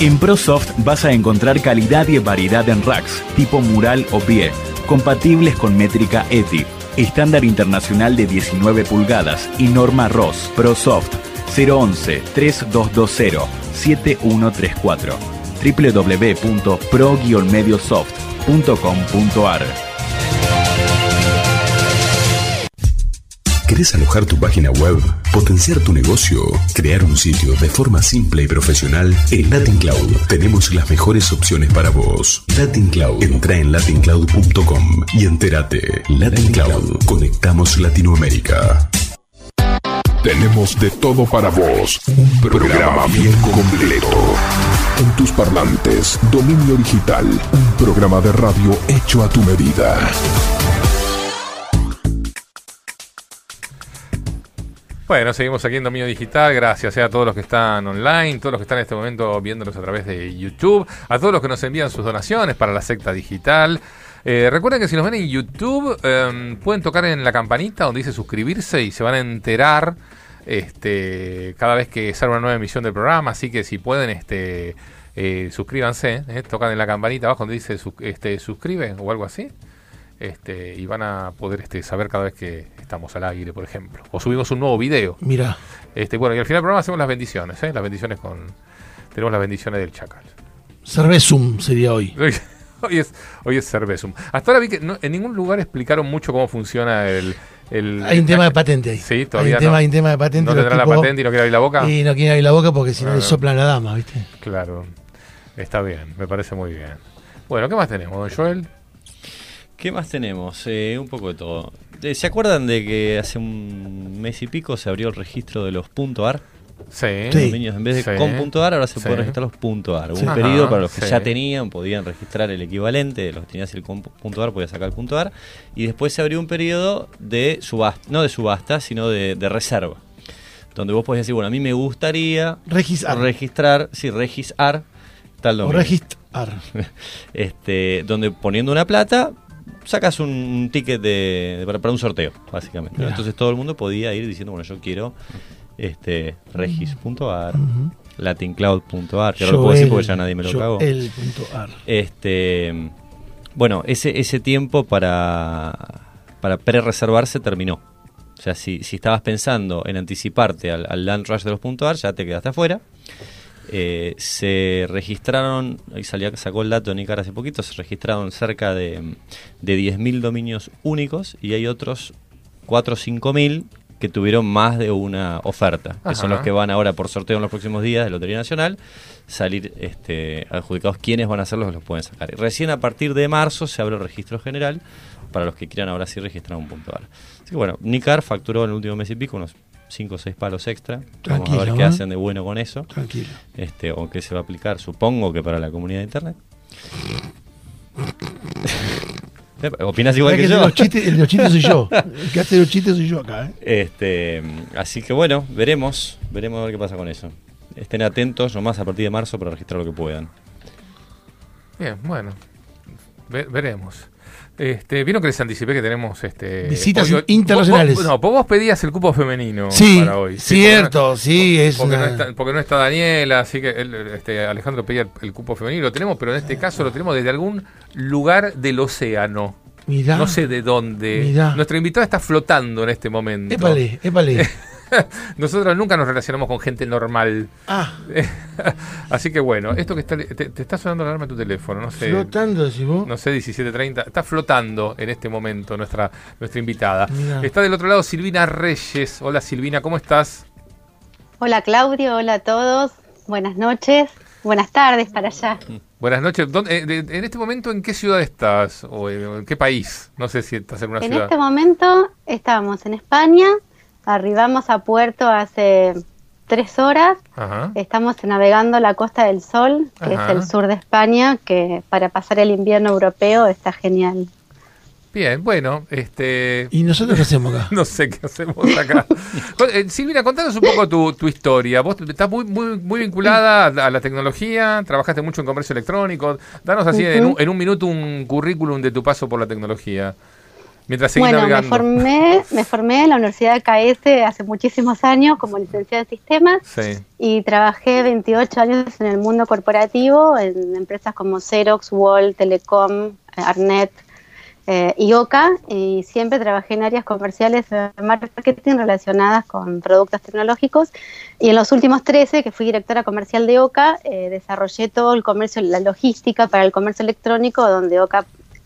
En ProSoft vas a encontrar calidad y variedad en racks, tipo mural o pie, compatibles con métrica ETI, estándar internacional de 19 pulgadas y norma ROS. ProSoft 011-3220-7134. www.pro-mediosoft.com.ar. ¿Querés alojar tu página web, potenciar tu negocio, crear un sitio de forma simple y profesional? En LatinCloud tenemos las mejores opciones para vos. LatinCloud. Entra en LatinCloud.com y entérate. LatinCloud. Conectamos Latinoamérica. Tenemos de todo para vos, un programa bien completo. En tus parlantes, Dominio Digital, un programa de radio hecho a tu medida. Bueno, seguimos aquí en Dominio Digital, gracias a todos los que están online, todos los que están en este momento viéndonos a través de YouTube, a todos los que nos envían sus donaciones para la secta digital. Recuerden que si nos ven en YouTube, pueden tocar en la campanita donde dice suscribirse y se van a enterar cada vez que sale una nueva emisión del programa. Así que si pueden, suscríbanse, tocan en la campanita abajo donde dice suscribe o algo así. Y van a poder saber cada vez que estamos al aire, por ejemplo. O subimos un nuevo video. Mirá. Bueno, y al final del programa hacemos las bendiciones, las bendiciones tenemos las bendiciones del Chacal. Cervezum sería hoy. Hoy es Cervezum. Hasta ahora vi que en ningún lugar explicaron mucho cómo funciona el hay un tema de patente ahí. Sí, todavía hay un tema de patente. ¿No tendrá la patente y no quiere abrir la boca? Y no quiere abrir la boca porque si no le soplan la dama, ¿viste? Claro. Está bien, me parece muy bien. Bueno, ¿qué más tenemos, don Joel? ¿Qué más tenemos? Un poco de todo. ¿Se acuerdan de que hace un mes y pico se abrió el registro de los .ar? Sí. Dominios, en vez de com.ar ahora se pueden registrar los .ar. Un pedido para los que ya tenían, podían registrar el equivalente de los que tenías el com.ar, podías sacar el .ar. Y después se abrió un periodo de subasta, no de subasta, sino de reserva, donde vos podés decir, bueno, a mí me gustaría registrar tal dominio. O registrar. Donde poniendo una plata sacas un ticket para un sorteo, básicamente, ¿no? Entonces todo el mundo podía ir diciendo, bueno, yo quiero regis.ar, latincloud.ar, que ahora lo puedo decir porque ya nadie me lo cagó. Bueno, ese tiempo para pre-reservarse terminó. O sea, si estabas pensando en anticiparte al land rush de los .ar, ya te quedaste afuera. Se registraron, ahí sacó el dato Nicar hace poquito, se registraron cerca de 10.000 dominios únicos y hay otros 4 o 5 mil que tuvieron más de una oferta. Ajá. Que son los que van ahora por sorteo en los próximos días de Lotería Nacional salir adjudicados quienes van a ser los que los pueden sacar. Recién a partir de marzo se abre el registro general para los que quieran ahora sí registrar un punto bar. Así que bueno, Nicar facturó en el último mes y pico unos 5 o 6 palos extra. Tranquilo, vamos a ver qué hacen de bueno con eso. Tranquilo. O qué se va a aplicar, supongo que para la comunidad de internet. ¿Opinas igual que yo? Los chistes soy yo. El que hace los chistes soy yo acá, ¿eh? Así que bueno, veremos a ver qué pasa con eso. Estén atentos nomás a partir de marzo para registrar lo que puedan. Bien, bueno. Veremos. Vieron que les anticipé que tenemos visitas internacionales. Vos pedías el cupo femenino para hoy. Sí, cierto, porque no está Daniela, así que Alejandro pedía el cupo femenino, lo tenemos, pero en este caso lo tenemos desde algún lugar del océano. Mirá, no sé de dónde. Mirá. Nuestra invitada está flotando en este momento. Épale. Nosotros nunca nos relacionamos con gente normal. Así que bueno, esto que está, te está sonando la alarma de tu teléfono, no sé. Flotando, si vos. No sé, 17:30. Está flotando en este momento nuestra invitada. Mirá. Está del otro lado Silvina Reyes. Hola Silvina, ¿cómo estás? Hola Claudio, hola a todos. Buenas noches, buenas tardes para allá. Buenas noches. ¿En este momento en qué ciudad estás? ¿O en qué país? No sé si estás en una ciudad. En este momento estamos en España. Arribamos a Puerto hace 3 horas. Ajá. Estamos navegando la Costa del Sol, que Ajá. es el sur de España, que para pasar el invierno europeo está genial. Bien, bueno, ¿Y nosotros qué hacemos acá? No sé qué hacemos acá. Silvina, contanos un poco tu historia. Vos estás muy vinculada a la tecnología, trabajaste mucho en comercio electrónico. Danos así uh-huh. en un minuto un currículum de tu paso por la tecnología. Bueno, me formé en la Universidad de AKS hace muchísimos años como licenciada en sistemas y trabajé 28 años en el mundo corporativo, en empresas como Xerox, Wall, Telecom, Arnet y OCA, y siempre trabajé en áreas comerciales de marketing relacionadas con productos tecnológicos, y en los últimos 13, que fui directora comercial de OCA, desarrollé todo el comercio, la logística para el comercio electrónico, donde OCA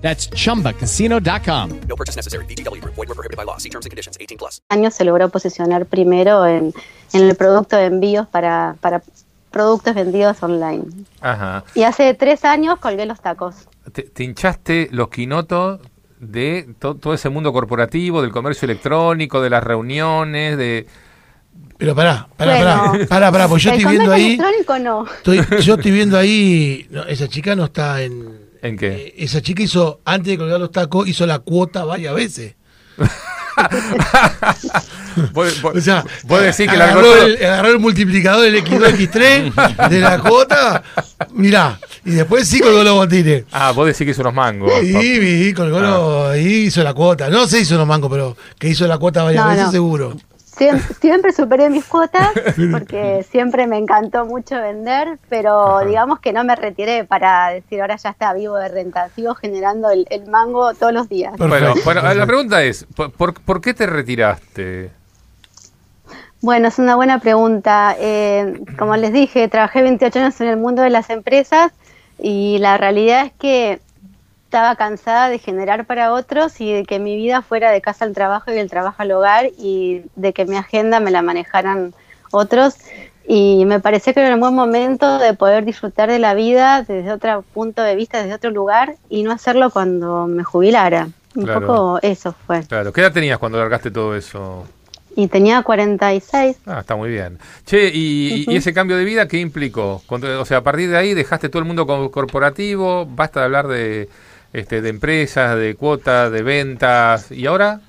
That's chumbacasino.com. No purchase necessary. VGW Group. Void where prohibited by law. See terms and conditions. 18+. Años se logró posicionar primero en el producto de envíos para productos vendidos online. Ajá. Y hace 3 años colgué los tacos. Te hinchaste los quinotos de todo ese mundo corporativo, del comercio electrónico, de las reuniones, de... Pero pará, porque yo estoy viendo ahí... El comercio electrónico no. Yo estoy viendo ahí... No, esa chica no está en... ¿En qué? Esa chica hizo, antes de colgar los tacos, hizo la cuota varias veces. ¿Vos decís que agarró el multiplicador del X2, X3 de la cuota? Mirá, y después sí colgó los botines. Ah, vos decís que hizo unos mangos. Sí, colgó hizo la cuota. No sé si hizo unos mangos, pero que hizo la cuota varias veces seguro. Siempre superé mis cuotas porque siempre me encantó mucho vender, pero digamos que no me retiré para decir ahora ya está, vivo de renta, sigo generando el mango todos los días. Bueno, la pregunta es, ¿por qué te retiraste? Bueno, es una buena pregunta. Como les dije, trabajé 28 años en el mundo de las empresas y la realidad es que estaba cansada de generar para otros y de que mi vida fuera de casa al trabajo y del trabajo al hogar y de que mi agenda me la manejaran otros, y me parecía que era un buen momento de poder disfrutar de la vida desde otro punto de vista, desde otro lugar, y no hacerlo cuando me jubilara. Un poco eso fue. Claro. ¿Qué edad tenías cuando largaste todo eso? Y tenía 46. Ah, está muy bien. Che, y, uh-huh. ¿Y ese cambio de vida qué implicó? O sea, a partir de ahí dejaste todo el mundo corporativo, basta de hablar de empresas, de cuotas, de ventas, ¿y ahora?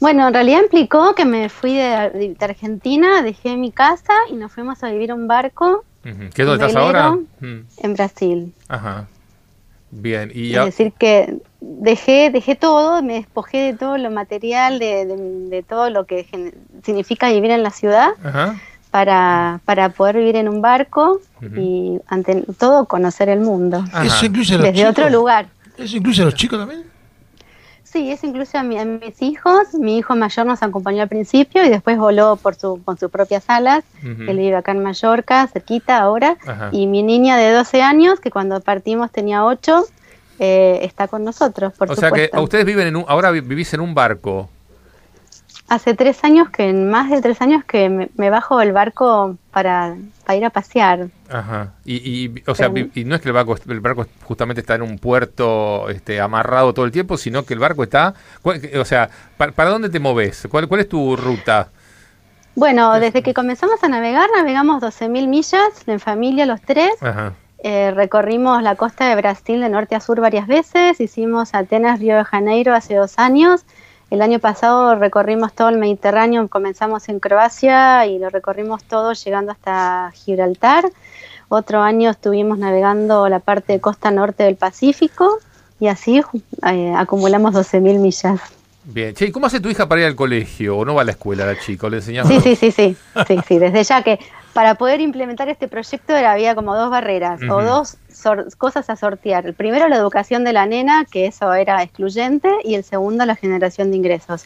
Bueno, en realidad implicó que me fui de Argentina, dejé mi casa y nos fuimos a vivir a un barco. Uh-huh. ¿Qué es donde estás ahora? En Brasil. Ajá. Bien, y ya... Es decir que dejé todo, me despojé de todo lo material, de todo lo que significa vivir en la ciudad, ajá, para poder vivir en un barco, uh-huh, y ante todo conocer el mundo. Ajá. ¿Eso incluye a los desde chicos? Otro lugar. ¿Eso incluye a los chicos también? Sí, eso incluye a mis hijos. Mi hijo mayor nos acompañó al principio y después voló con sus propias alas. Uh-huh. Él vive acá en Mallorca, cerquita ahora. Ajá. Y mi niña de 12 años, que cuando partimos tenía 8, está con nosotros, por supuesto. O sea que ustedes viven ahora vivís en un barco. Hace 3 años, más de 3 años que me bajo del barco para ir a pasear. Ajá. Y no es que el barco justamente está en un puerto amarrado todo el tiempo, sino que el barco está... O sea, ¿para dónde te moves? ¿Cuál es tu ruta? Bueno, desde que comenzamos a navegar, navegamos 12.000 millas en familia los tres. Ajá. Recorrimos la costa de Brasil de norte a sur varias veces. Hicimos Atenas, Río de Janeiro hace 2 años. El año pasado recorrimos todo el Mediterráneo, comenzamos en Croacia y lo recorrimos todo llegando hasta Gibraltar. Otro año estuvimos navegando la parte de costa norte del Pacífico y así acumulamos 12.000 millas. Bien, che, ¿y cómo hace tu hija para ir al colegio? ¿O no va a la escuela la chica? ¿Le enseñamos? Sí, desde ya que para poder implementar este proyecto había como 2 barreras, uh-huh, o 2 cosas a sortear. El primero, la educación de la nena, que eso era excluyente, y el segundo, la generación de ingresos.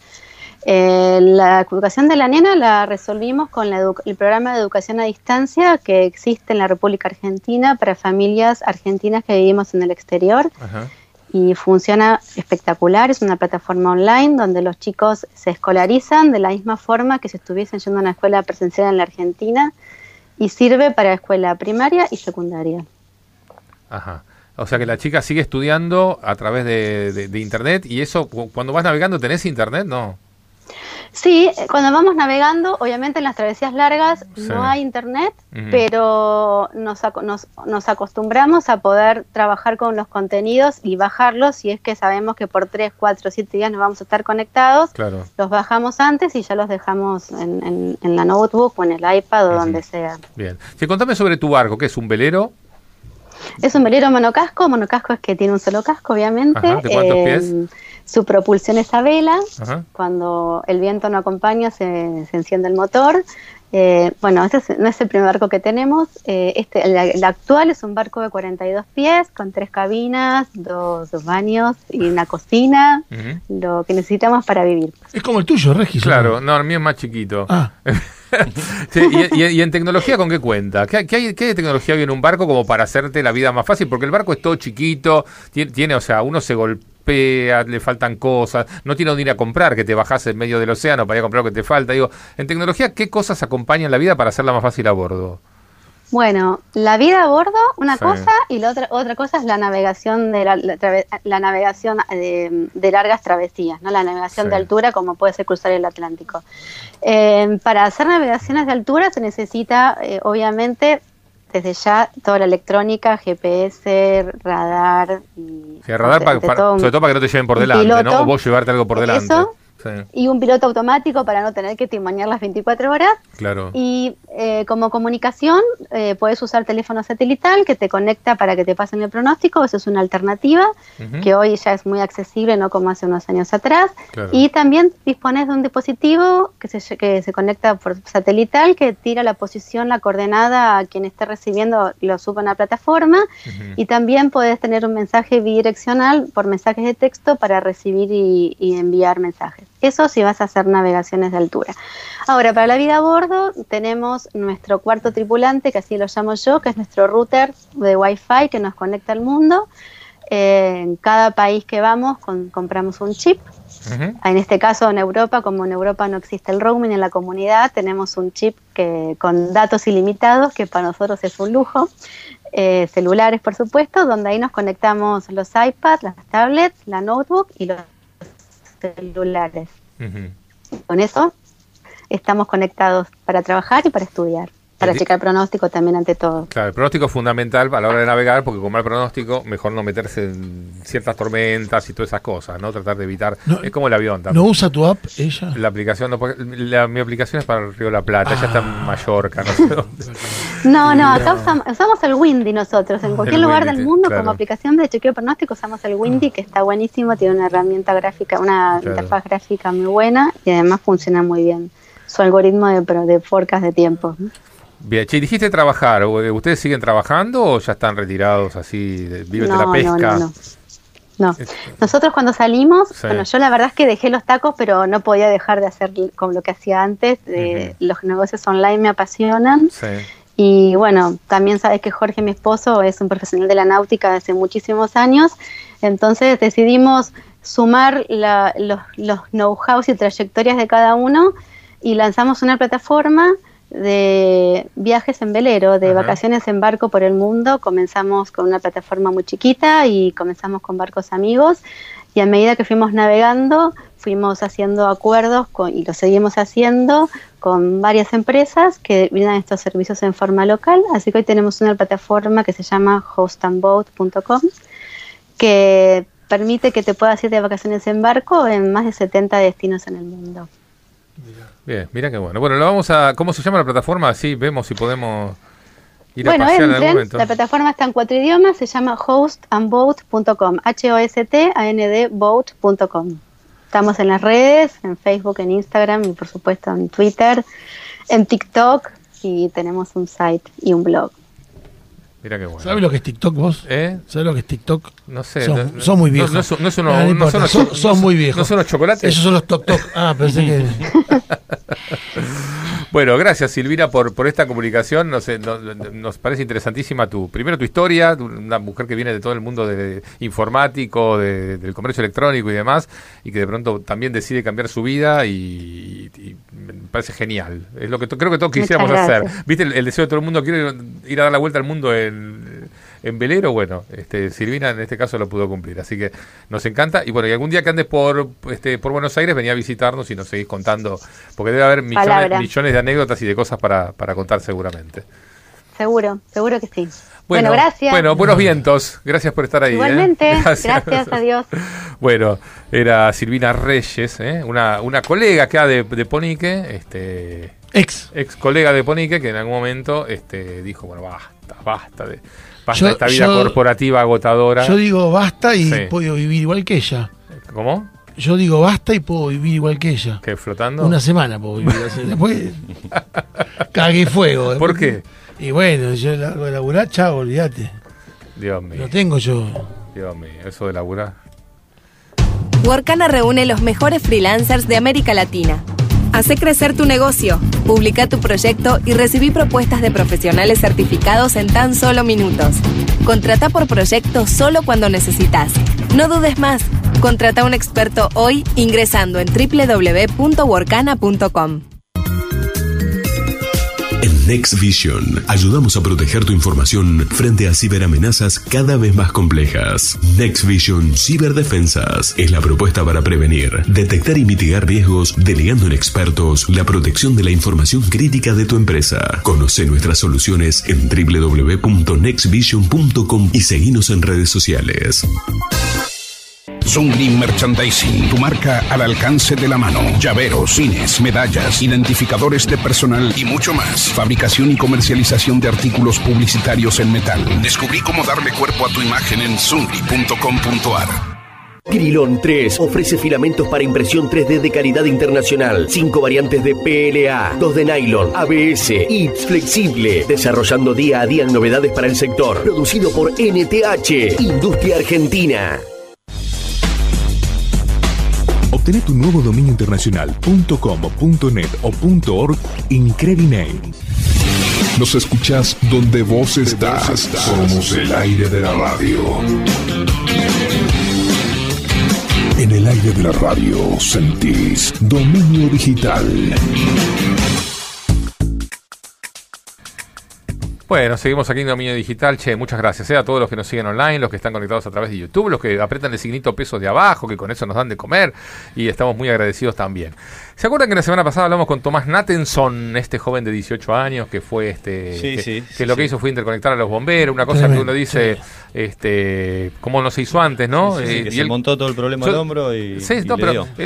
La educación de la nena la resolvimos con el programa de educación a distancia que existe en la República Argentina para familias argentinas que vivimos en el exterior. Uh-huh. Y funciona espectacular, es una plataforma online donde los chicos se escolarizan de la misma forma que si estuviesen yendo a una escuela presencial en la Argentina y sirve para escuela primaria y secundaria. Ajá, o sea que la chica sigue estudiando a través de internet y eso, cuando vas navegando, ¿tenés internet? No. Sí, cuando vamos navegando, obviamente en las travesías largas sí, no hay internet, uh-huh, pero nos acostumbramos a poder trabajar con los contenidos y bajarlos, si es que sabemos que por 3, 4, 7 días nos vamos a estar conectados, claro, los bajamos antes y ya los dejamos en la notebook o en el iPad o uh-huh, donde sea. Bien, sí, contame sobre tu barco, ¿qué es un velero? Es un velero monocasco, monocasco es que tiene un solo casco, obviamente. Ajá, ¿de cuántos pies? Su propulsión es a vela, ajá, cuando el viento no acompaña se enciende el motor. Bueno, no es el primer barco que tenemos, el actual es un barco de 42 pies con 3 cabinas, 2 baños y una cocina, uh-huh, lo que necesitamos para vivir. Es como el tuyo, Regis. Claro, no, el mío es más chiquito. Ah. Sí, y en tecnología, ¿con qué cuenta? ¿Qué tecnología hay en un barco como para hacerte la vida más fácil? Porque el barco es todo chiquito, o sea, uno se golpea, le faltan cosas, no tiene dónde ir a comprar, que te bajás en medio del océano para ir a comprar lo que te falta. Digo, en tecnología, ¿qué cosas acompañan la vida para hacerla más fácil a bordo? Bueno, la vida a bordo, una sí, cosa, y la otra cosa es la navegación de largas travesías, ¿no? La navegación sí, de altura, como puede ser cruzar el Atlántico. Para hacer navegaciones de altura se necesita, obviamente, desde ya toda la electrónica, GPS, radar. Y, sí, radar sobre todo para que no te lleven por delante, piloto, ¿no? O vos llevarte algo por delante. Eso, sí. Y un piloto automático para no tener que timonear las 24 horas. Claro. Y como comunicación, puedes usar teléfono satelital que te conecta para que te pasen el pronóstico. Eso es una alternativa, uh-huh, que hoy ya es muy accesible, no como hace unos años atrás. Claro. Y también dispones de un dispositivo que se conecta por satelital que tira la posición, la coordenada a quien esté recibiendo, lo sube a una plataforma. Uh-huh. Y también podés tener un mensaje bidireccional por mensajes de texto para recibir y enviar mensajes. Eso si vas a hacer navegaciones de altura. Ahora, para la vida a bordo tenemos nuestro cuarto tripulante, que así lo llamo yo, que es nuestro router de Wi-Fi que nos conecta al mundo. En cada país que vamos compramos un chip. Uh-huh. En este caso en Europa, como en Europa no existe el roaming en la comunidad, tenemos un chip con datos ilimitados, que para nosotros es un lujo. Celulares, por supuesto, donde ahí nos conectamos los iPads, las tablets, la notebook y los celulares. Uh-huh. con eso estamos conectados para trabajar y para estudiar. Para checar pronóstico también ante todo. Claro, el pronóstico es fundamental a la hora de navegar, porque con mal pronóstico mejor no meterse en ciertas tormentas y todas esas cosas, ¿no? Tratar de evitar. No, es como el avión también. ¿No usa tu app ella? La aplicación, no, mi aplicación es para el Río La Plata, ella está en Mallorca, no sé dónde. No, acá usamos el Windy nosotros, en cualquier lugar del mundo, claro. Como aplicación de chequeo pronóstico usamos el Windy, que está buenísimo, tiene una herramienta gráfica, una interfaz gráfica muy buena y además funciona muy bien su algoritmo de forecast de tiempo. Bien, che, dijiste trabajar. ¿Ustedes siguen trabajando o ya están retirados así? ¿Viven de la pesca? No. Nosotros cuando salimos, bueno, yo la verdad es que dejé los tacos, pero no podía dejar de hacer con lo que hacía antes. Los negocios online me apasionan. Sí. Y bueno, también sabes que Jorge, mi esposo, es un profesional de la náutica desde hace muchísimos años. Entonces decidimos sumar los know-hows y trayectorias de cada uno y lanzamos una plataforma de viajes en velero, de vacaciones en barco por el mundo. Comenzamos con una plataforma muy chiquita y comenzamos con barcos amigos y a medida que fuimos navegando fuimos haciendo acuerdos y lo seguimos haciendo con varias empresas que brindan estos servicios en forma local, así que hoy tenemos una plataforma que se llama hostandboat.com que permite que te puedas ir de vacaciones en barco en más de 70 destinos en el mundo. Bien, mira qué bueno. Bueno, lo vamos a... ¿Cómo se llama la plataforma? Así vemos si podemos ir a pasear en algún momento. La plataforma está en 4 idiomas, se llama hostandboat.com, hostandboat.com. Estamos en las redes, en Facebook, en Instagram y por supuesto en Twitter, en TikTok y tenemos un site y un blog. Mira qué bueno. ¿Sabes lo que es TikTok vos? ¿Sabes lo que es TikTok? No sé. Son muy viejos. Son muy viejos. ¿No son los chocolates? Esos son los TokTok. Ah, pensé que... Bueno, gracias Silvina por esta comunicación. Nos parece interesantísima primero tu historia, una mujer que viene de todo el mundo de informático, del comercio electrónico y demás, y que de pronto también decide cambiar su vida y me parece genial. Es lo que creo que todos quisiéramos hacer. ¿Viste el deseo de todo el mundo? Quiere ir a dar la vuelta al mundo en velero. Bueno, Silvina en este caso lo pudo cumplir, así que nos encanta. Y bueno, y algún día que andes por Buenos Aires, venía a visitarnos y nos seguís contando, porque debe haber millones de anécdotas y de cosas para contar seguramente. Seguro que sí. Bueno, gracias. Bueno, buenos vientos. Gracias por estar ahí. Igualmente. Gracias, adiós. Bueno, era Silvina Reyes, una colega que de Ponique, ex colega de Ponique, que en algún momento dijo, bueno, basta de esta vida corporativa agotadora. Yo digo basta y puedo vivir igual que ella. ¿Cómo? Yo digo basta y puedo vivir igual que ella. ¿Qué, flotando? Una semana puedo vivir así. Después cagué fuego. Después, ¿por qué? Y bueno, yo laburar, chavo, olvídate. Dios mío. Lo tengo yo. Dios mío, eso de laburar. Workana reúne los mejores freelancers de América Latina. Hacé crecer tu negocio, publica tu proyecto y recibí propuestas de profesionales certificados en tan solo minutos. Contratá por proyecto solo cuando necesitas. No dudes más. Contrata un experto hoy ingresando en www.workana.com. En Next Vision ayudamos a proteger tu información frente a ciberamenazas cada vez más complejas. Next Vision Ciberdefensas es la propuesta para prevenir, detectar y mitigar riesgos, delegando en expertos la protección de la información crítica de tu empresa. Conoce nuestras soluciones en www.nextvision.com y seguinos en redes sociales. Sungreen Merchandising, tu marca al alcance de la mano. Llaveros, pines, medallas, identificadores de personal y mucho más. Fabricación y comercialización de artículos publicitarios en metal. Descubrí cómo darle cuerpo a tu imagen en sungreen.com.ar. Grilón 3 ofrece filamentos para impresión 3D de calidad internacional. 5 variantes de PLA, 2 de nylon, ABS, IPS flexible. Desarrollando día a día novedades para el sector. Producido por NTH, Industria Argentina. Obtené tu nuevo dominio internacional .com, .net o .org en Crediname. Nos escuchás donde vos estás. Somos el aire de la radio. En el aire de la radio sentís Dominio Digital. Bueno, seguimos aquí en Dominio Digital. Che, muchas gracias a todos los que nos siguen online, los que están conectados a través de YouTube, los que apretan el signito pesos de abajo, que con eso nos dan de comer, y estamos muy agradecidos también. ¿Se acuerdan que la semana pasada hablamos con Tomás Natenson, este joven de 18 años que fue lo que hizo fue interconectar a los bomberos, una cosa que uno dice, como no se hizo antes, ¿no? Que se montó todo el problema al hombro y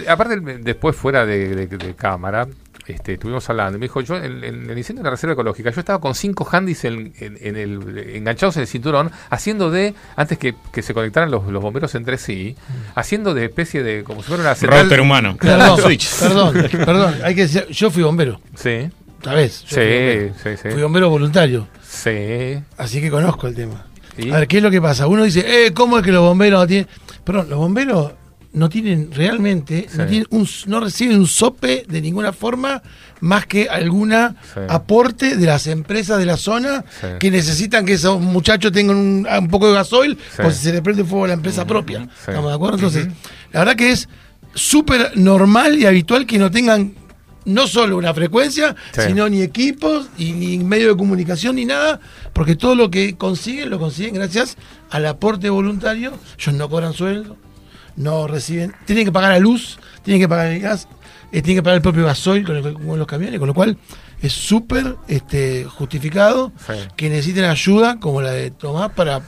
aparte después fuera de cámara. Estuvimos hablando y me dijo, yo en el incendio de la reserva ecológica yo estaba con 5 handys enganchados en el cinturón, haciendo antes que se conectaran los bomberos entre sí, haciendo de especie de, como si fuera una router humano. Perdón, hay que decir, yo fui bombero. Sí. ¿Sabés? Fui bombero voluntario. Sí. Así que conozco el tema. ¿Sí? A ver, ¿qué es lo que pasa? Uno dice, ¿cómo es que los bomberos no tienen? Perdón, los bomberos no tienen realmente, no reciben un sope de ninguna forma más que alguna aporte de las empresas de la zona que necesitan que esos muchachos tengan un poco de gasoil o si se les prende fuego a la empresa propia. ¿Estamos de acuerdo? Entonces, la verdad que es súper normal y habitual que no tengan no solo una frecuencia, sino ni equipos, y ni medio de comunicación, ni nada, porque todo lo que consiguen, lo consiguen gracias al aporte voluntario. Ellos no cobran sueldo, no reciben, tienen que pagar la luz, tienen que pagar el gas, tienen que pagar el propio gasoil con los camiones, con lo cual es súper justificado que necesiten ayuda como la de Tomás para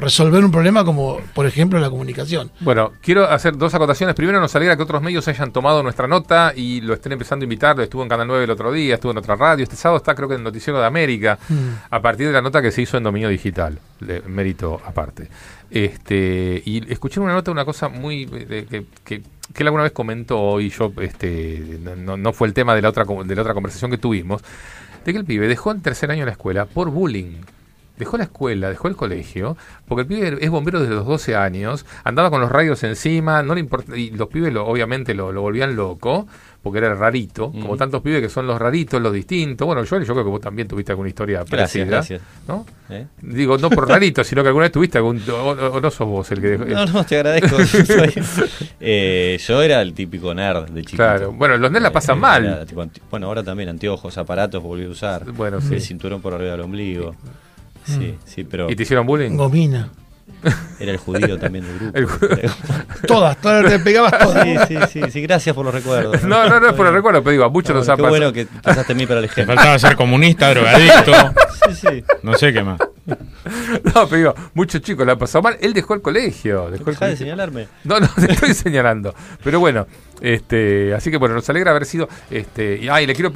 resolver un problema como, por ejemplo, la comunicación. Bueno, quiero hacer 2 acotaciones. Primero, nos alegra que otros medios hayan tomado nuestra nota y lo estén empezando a invitar. Lo estuvo en Canal 9 el otro día, estuvo en otra radio. Este sábado está, creo que, en el Noticiero de América, a partir de la nota que se hizo en Dominio Digital, de mérito aparte. Y escuché una nota, una cosa muy que él alguna vez comentó, y yo no fue el tema de la otra conversación que tuvimos, de que el pibe dejó en tercer año la escuela por bullying. Dejó la escuela, dejó el colegio, porque el pibe es bombero desde los 12 años, andaba con los radios encima, no le importa, y los pibes obviamente lo volvían loco, porque era rarito, como tantos pibes que son los raritos, los distintos. Bueno, yo creo que vos también tuviste alguna historia parecida. Gracias. ¿No? Digo, no por rarito, sino que alguna vez tuviste algún... O no sos vos el que... No, te agradezco. Yo era el típico nerd de chico. Claro, bueno, los nerds la pasan mal. Bueno, ahora también anteojos, aparatos, volví a usar. Bueno, sí. El cinturón por arriba del ombligo. Sí, pero... ¿Y te hicieron bullying? Gomina. Era el judío también del grupo. Todas te pegabas todas. Sí, gracias por los recuerdos. No es por los recuerdos, pero digo, a muchos los ha pasado. Qué bueno que pasaste a mí para el ejemplo. Me faltaba ser comunista, drogadicto. Sí. No sé qué más. No, pero digo, muchos chicos la han pasado mal. Él dejó el colegio. Dejá de señalarme. No, te estoy señalando. Pero bueno, así que bueno, nos alegra haber sido. Y le quiero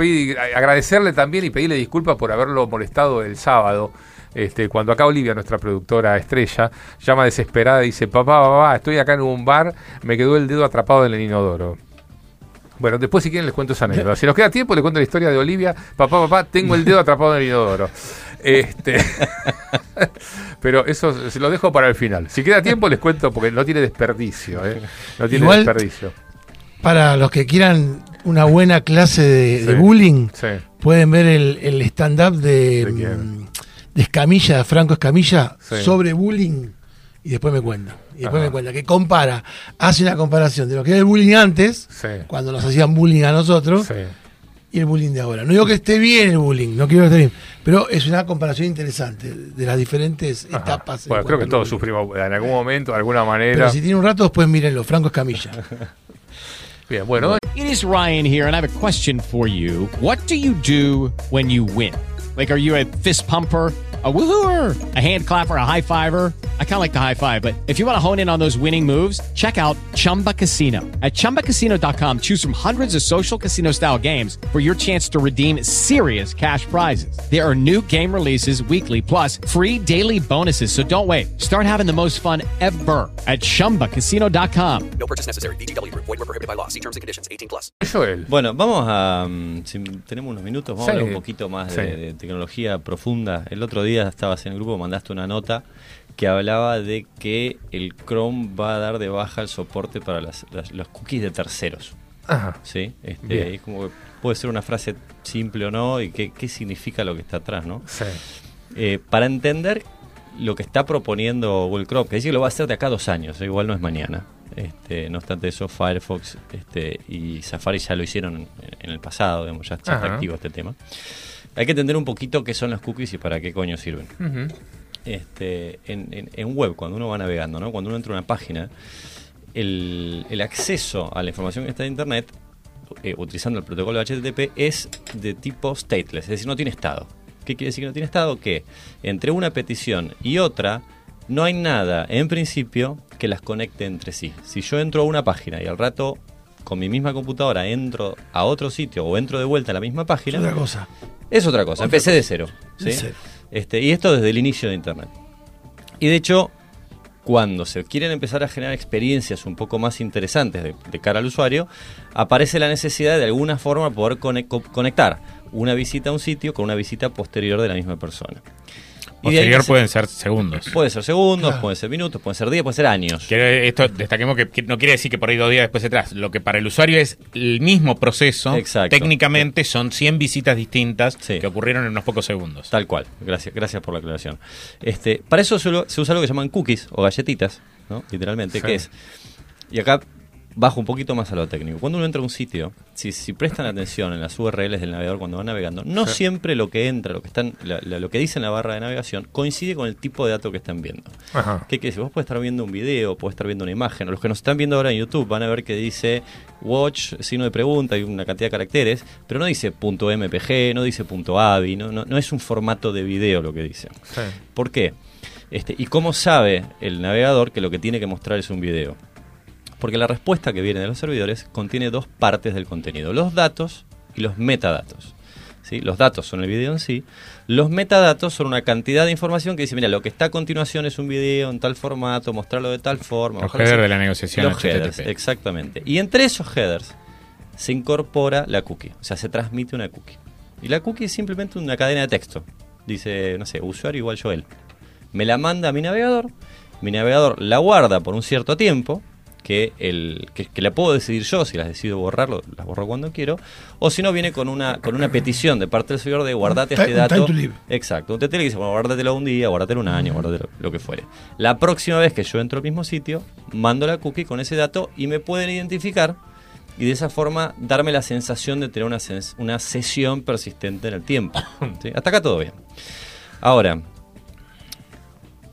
agradecerle también y pedirle disculpas por haberlo molestado el sábado. Cuando acá Olivia, nuestra productora estrella, llama desesperada y dice: papá, estoy acá en un bar, me quedó el dedo atrapado en el inodoro. Bueno, después si quieren les cuento esa anécdota. Si nos queda tiempo les cuento la historia de Olivia. Papá, tengo el dedo atrapado en el inodoro. Pero eso se lo dejo para el final. Si queda tiempo les cuento, porque no tiene desperdicio, No tiene igual, desperdicio. Para los que quieran una buena clase de bullying, pueden ver el stand-up de Escamilla, Franco Escamilla, sobre bullying, y después me cuenta. Que hace una comparación de lo que era el bullying antes, cuando nos hacían bullying a nosotros, y el bullying de ahora. No digo que esté bien el bullying, no quiero que esté bien, pero es una comparación interesante de las diferentes etapas. Bueno, creo que todos sufrimos en algún momento, de alguna manera. Pero si tiene un rato, después mírenlo, Franco Escamilla. Bien, bueno. It is Ryan here, and I have a question for you. What do when you win? Like, are you a fist pumper, a woohooer, a hand clapper, a high fiver? I kind of like the high five, but if you want to hone in on those winning moves, check out Chumba Casino. At chumbacasino.com, choose from hundreds of social casino style games for your chance to redeem serious cash prizes. There are new game releases weekly, plus free daily bonuses. So don't wait. Start having the most fun ever at chumbacasino.com. No purchase necessary. VGW Group. Void where prohibited by law. See terms and conditions. 18+. Joel. Bueno, vamos a... si tenemos unos minutos, vamos a hablar un poquito más de tecnología profunda. El otro día estabas en el grupo, mandaste una nota que hablaba de que el Chrome va a dar de baja el soporte para los cookies de terceros. Ajá. ¿Sí? Es como que puede ser una frase simple o no, y qué significa lo que está atrás, ¿no? Sí. Para entender lo que está proponiendo Google Chrome, que dice que lo va a hacer de acá a 2 años, igual no es mañana. No obstante eso, Firefox y Safari ya lo hicieron en el pasado, digamos, ya está activo este tema. Hay que entender un poquito qué son los cookies y para qué coño sirven. Uh-huh. En web, cuando uno va navegando, ¿no? Cuando uno entra a una página, el acceso a la información que está en internet, utilizando el protocolo HTTP, es de tipo stateless, es decir, no tiene estado. ¿Qué quiere decir que no tiene estado? Que entre una petición y otra no hay nada, en principio, que las conecte entre sí. Si yo entro a una página y al rato con mi misma computadora entro a otro sitio o entro de vuelta a la misma página, es otra cosa. Es otra cosa. Empecé de cero, ¿sí? De cero. Y esto desde el inicio de Internet. Y de hecho, cuando se quieren empezar a generar experiencias un poco más interesantes de cara al usuario, aparece la necesidad de alguna forma poder conectar una visita a un sitio con una visita posterior de la misma persona. Posterior pueden ser segundos. Puede ser segundos, claro. Pueden ser minutos, pueden ser días, pueden ser años. Esto destaquemos que no quiere decir que por ahí 2 días después se atrás. Lo que para el usuario es el mismo proceso. Exacto. Técnicamente son 100 visitas distintas, sí, que ocurrieron en unos pocos segundos. Tal cual. Gracias por la aclaración. Para eso se usa algo que llaman cookies o galletitas, ¿no? Literalmente, sí. Que es... Y acá bajo un poquito más a lo técnico. Cuando uno entra a un sitio, si prestan atención en las URLs del navegador cuando van navegando, no siempre lo que entra, lo que dice en la barra de navegación, coincide con el tipo de dato que están viendo. Ajá. ¿Qué quiere decir? Vos podés estar viendo un video, podés estar viendo una imagen. Los que nos están viendo ahora en YouTube van a ver que dice watch, signo de pregunta, hay una cantidad de caracteres, pero no dice .mpg, no dice .avi, no es un formato de video lo que dice. Sí. ¿Por qué? ¿Y cómo sabe el navegador que lo que tiene que mostrar es un video? Porque la respuesta que viene de los servidores contiene 2 partes del contenido, los datos y los metadatos, ¿sí? Los datos son el video en sí, los metadatos son una cantidad de información que dice, mira, lo que está a continuación es un video en tal formato, mostrarlo de tal forma. Los headers de la negociación. Los headers, exactamente. Y entre esos headers se incorpora la cookie, o sea, se transmite una cookie. Y la cookie es simplemente una cadena de texto. Dice, no sé, usuario igual Joel. Me la manda a mi navegador la guarda por un cierto tiempo, que la puedo decidir yo, si las decido borrar, las borro cuando quiero, o si no viene con una petición de parte del servidor de guardate este dato. Exacto, un TTL que dice, bueno, guárdatelo un día, guárdatelo un año, guárdatelo lo que fuere. La próxima vez que yo entro al mismo sitio, mando la cookie con ese dato y me pueden identificar y de esa forma darme la sensación de tener una sesión persistente en el tiempo. ¿Sí? Hasta acá todo bien. Ahora,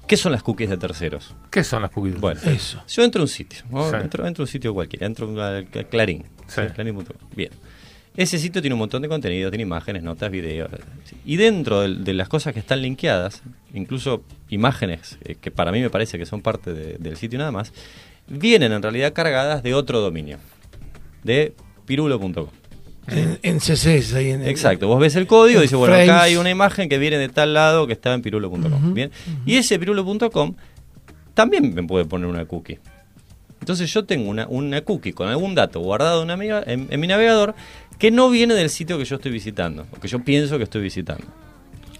¿qué son las cookies de terceros? ¿Qué son las cookies de terceros? Bueno, eso. Yo entro a un sitio, ¿no? Sí. Entro a un sitio cualquiera, entro a Clarín. Sí. Clarín.com. Bien. Ese sitio tiene un montón de contenido, tiene imágenes, notas, videos. Y dentro de las cosas que están linkeadas, incluso imágenes que para mí me parece que son parte del sitio nada más, vienen en realidad cargadas de otro dominio, de pirulo.com. En CSS ahí en exacto, vos ves el código y dices, bueno, acá hay una imagen que viene de tal lado que estaba en pirulo.com. Uh-huh, bien. Uh-huh. Y ese pirulo.com también me puede poner una cookie. Entonces yo tengo una cookie con algún dato guardado en mi navegador que no viene del sitio que yo estoy visitando, o que yo pienso que estoy visitando.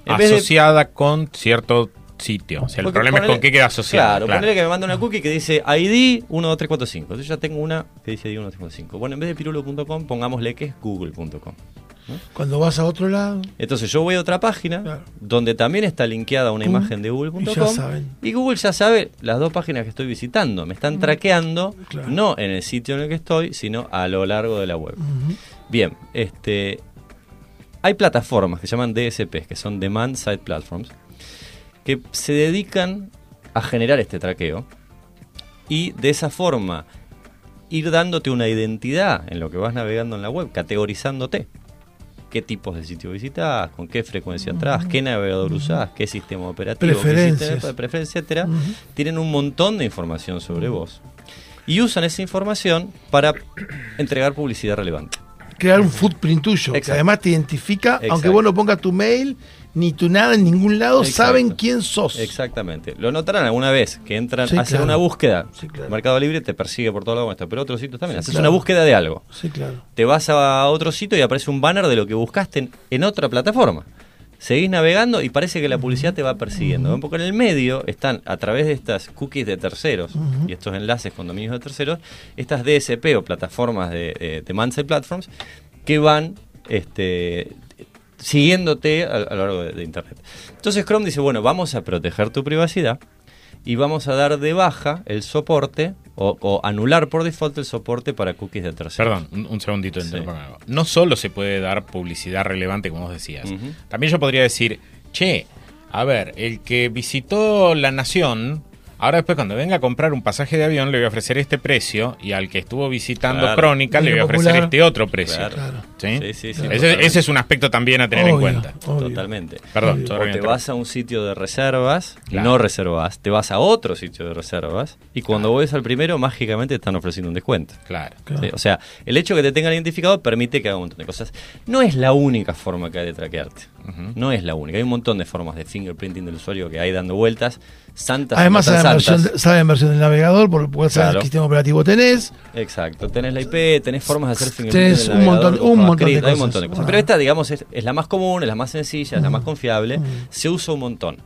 Asociada con cierto sitio. O sea, el problema es con qué queda asociado. Claro, ponele que me manda una cookie que dice ID 12345. Entonces ya tengo una que dice ID 12345. Bueno, en vez de pirulo.com, pongámosle que es google.com. ¿no? Cuando vas a otro lado. Entonces yo voy a otra página, claro, donde también está linkeada una imagen de google.com. Y Google ya sabe las 2 páginas que estoy visitando. Me están traqueando, claro, no en el sitio en el que estoy, sino a lo largo de la web. Uh-huh. Bien, hay plataformas que se llaman DSPs, que son Demand Side Platforms, que se dedican a generar este traqueo y de esa forma ir dándote una identidad en lo que vas navegando en la web, categorizándote. ¿Qué tipos de sitio visitas? ¿Con qué frecuencia entras? ¿Qué navegador usás? ¿Qué sistema operativo? Preferencias. ¿Qué sistema de preferencia, etcétera? Uh-huh. Tienen un montón de información sobre vos y usan esa información para entregar publicidad relevante. Crear un footprint tuyo. Exacto. Que además te identifica. Exacto. Aunque vos no pongas tu mail ni tu nada en ningún lado. Exacto. Saben quién sos. Exactamente. Lo notarán alguna vez que entran, sí, hacen, claro, una búsqueda. Sí, claro. Mercado Libre te persigue por todo lado con esto, pero otros sitios también. Sí, haces, claro, una búsqueda de algo. Sí, claro. Te vas a otro sitio y aparece un banner de lo que buscaste en otra plataforma. Seguís navegando y parece que la publicidad te va persiguiendo. Uh-huh. Porque en el medio están, a través de estas cookies de terceros, uh-huh, y estos enlaces con dominios de terceros, estas DSP o plataformas de demand-side platforms que van siguiéndote a lo largo de Internet. Entonces Chrome dice, bueno, vamos a proteger tu privacidad y vamos a dar de baja el soporte o anular por default el soporte para cookies de terceros. Perdón, un segundito. Sí. No solo se puede dar publicidad relevante, como vos decías, uh-huh. También yo podría decir, che, a ver, el que visitó La Nación, ahora después cuando venga a comprar un pasaje de avión le voy a ofrecer este precio, y al que estuvo visitando claro. Crónica le voy a ofrecer este otro precio. Claro. ¿Sí? Sí, ese es un aspecto también a tener obvio, en cuenta. Obvio. Totalmente. Perdón. O te vas a un sitio de reservas, claro. No reservas, te vas a otro sitio de reservas y cuando claro. Vuelves al primero mágicamente te están ofreciendo un descuento. Claro. ¿Sí? O sea, el hecho de que te tengan identificado permite que haga un montón de cosas. No es la única forma que hay de traquearte. Uh-huh. No es la única. Hay un montón de formas de fingerprinting del usuario que hay dando vueltas. Además, sabe la inversión del navegador, porque puedes saber qué sistema operativo tenés. Exacto, tenés la IP, tenés formas de hacer fingerprinting. Tenés un montón de cosas. Pero esta, digamos, es la más común, es la más sencilla, es la más confiable. Se usa un montón.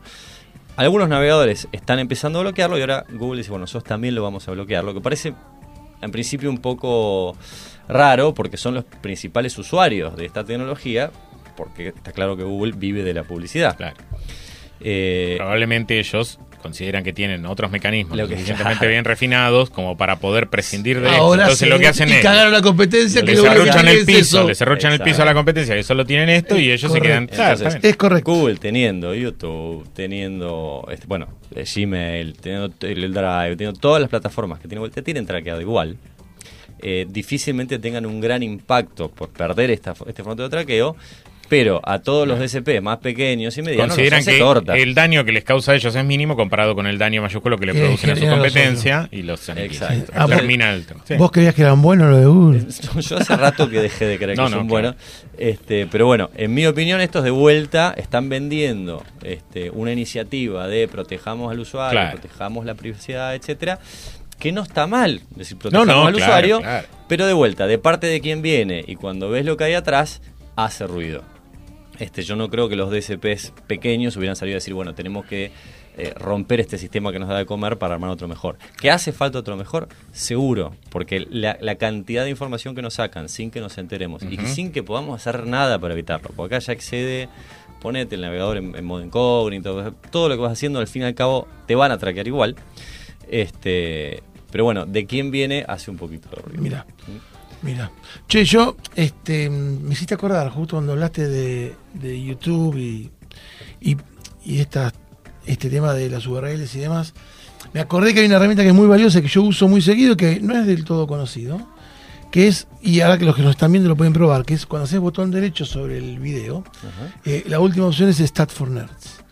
Algunos navegadores están empezando a bloquearlo y ahora Google dice, bueno, nosotros también lo vamos a bloquear. Lo que parece, en principio, un poco raro, porque son los principales usuarios de esta tecnología, porque está claro que Google vive de la publicidad. Claro. Probablemente ellos consideran que tienen otros mecanismos suficientemente bien refinados como para poder prescindir de esto. Entonces lo que hacen es cagaron la competencia, que les arruchan el piso a la competencia, que solo tienen esto y ellos correcto. Se quedan. Entonces, es correcto. Google teniendo YouTube, teniendo Gmail, teniendo el Drive, teniendo todas las plataformas que tienen, te tienen traqueado igual. Difícilmente tengan un gran impacto por perder este fronte de traqueo. Pero a todos los DSP más pequeños y medianos consideran que torta. El daño que les causa a ellos es mínimo comparado con el daño mayúsculo que le producen a su competencia y los aniquilan. ¿Vos creías que eran buenos los de Google? Yo hace rato que dejé de creer que son buenos. Pero bueno, en mi opinión estos de vuelta están vendiendo una iniciativa de protejamos al usuario, protejamos la privacidad, etcétera. Que no está mal, es decir, protejamos al usuario, pero de vuelta, de parte de quien viene y cuando ves lo que hay atrás, hace ruido. Yo no creo que los DSPs pequeños hubieran salido a decir, bueno, tenemos que romper este sistema que nos da de comer para armar otro mejor. ¿Que hace falta otro mejor? Seguro, porque la cantidad de información que nos sacan sin que nos enteremos y sin que podamos hacer nada para evitarlo, porque acá ya excede, ponete el navegador en modo incógnito, todo lo que vas haciendo al fin y al cabo te van a traquear igual. Pero bueno, de quién viene hace un poquito de ruido. Mira, che, yo me hiciste acordar justo cuando hablaste de YouTube y este tema de las URLs y demás. Me acordé que hay una herramienta que es muy valiosa, que yo uso muy seguido, que no es del todo conocido, que es, y ahora que los que nos están viendo lo pueden probar, que es cuando haces botón derecho sobre el video, la última opción es Stat for Nerds.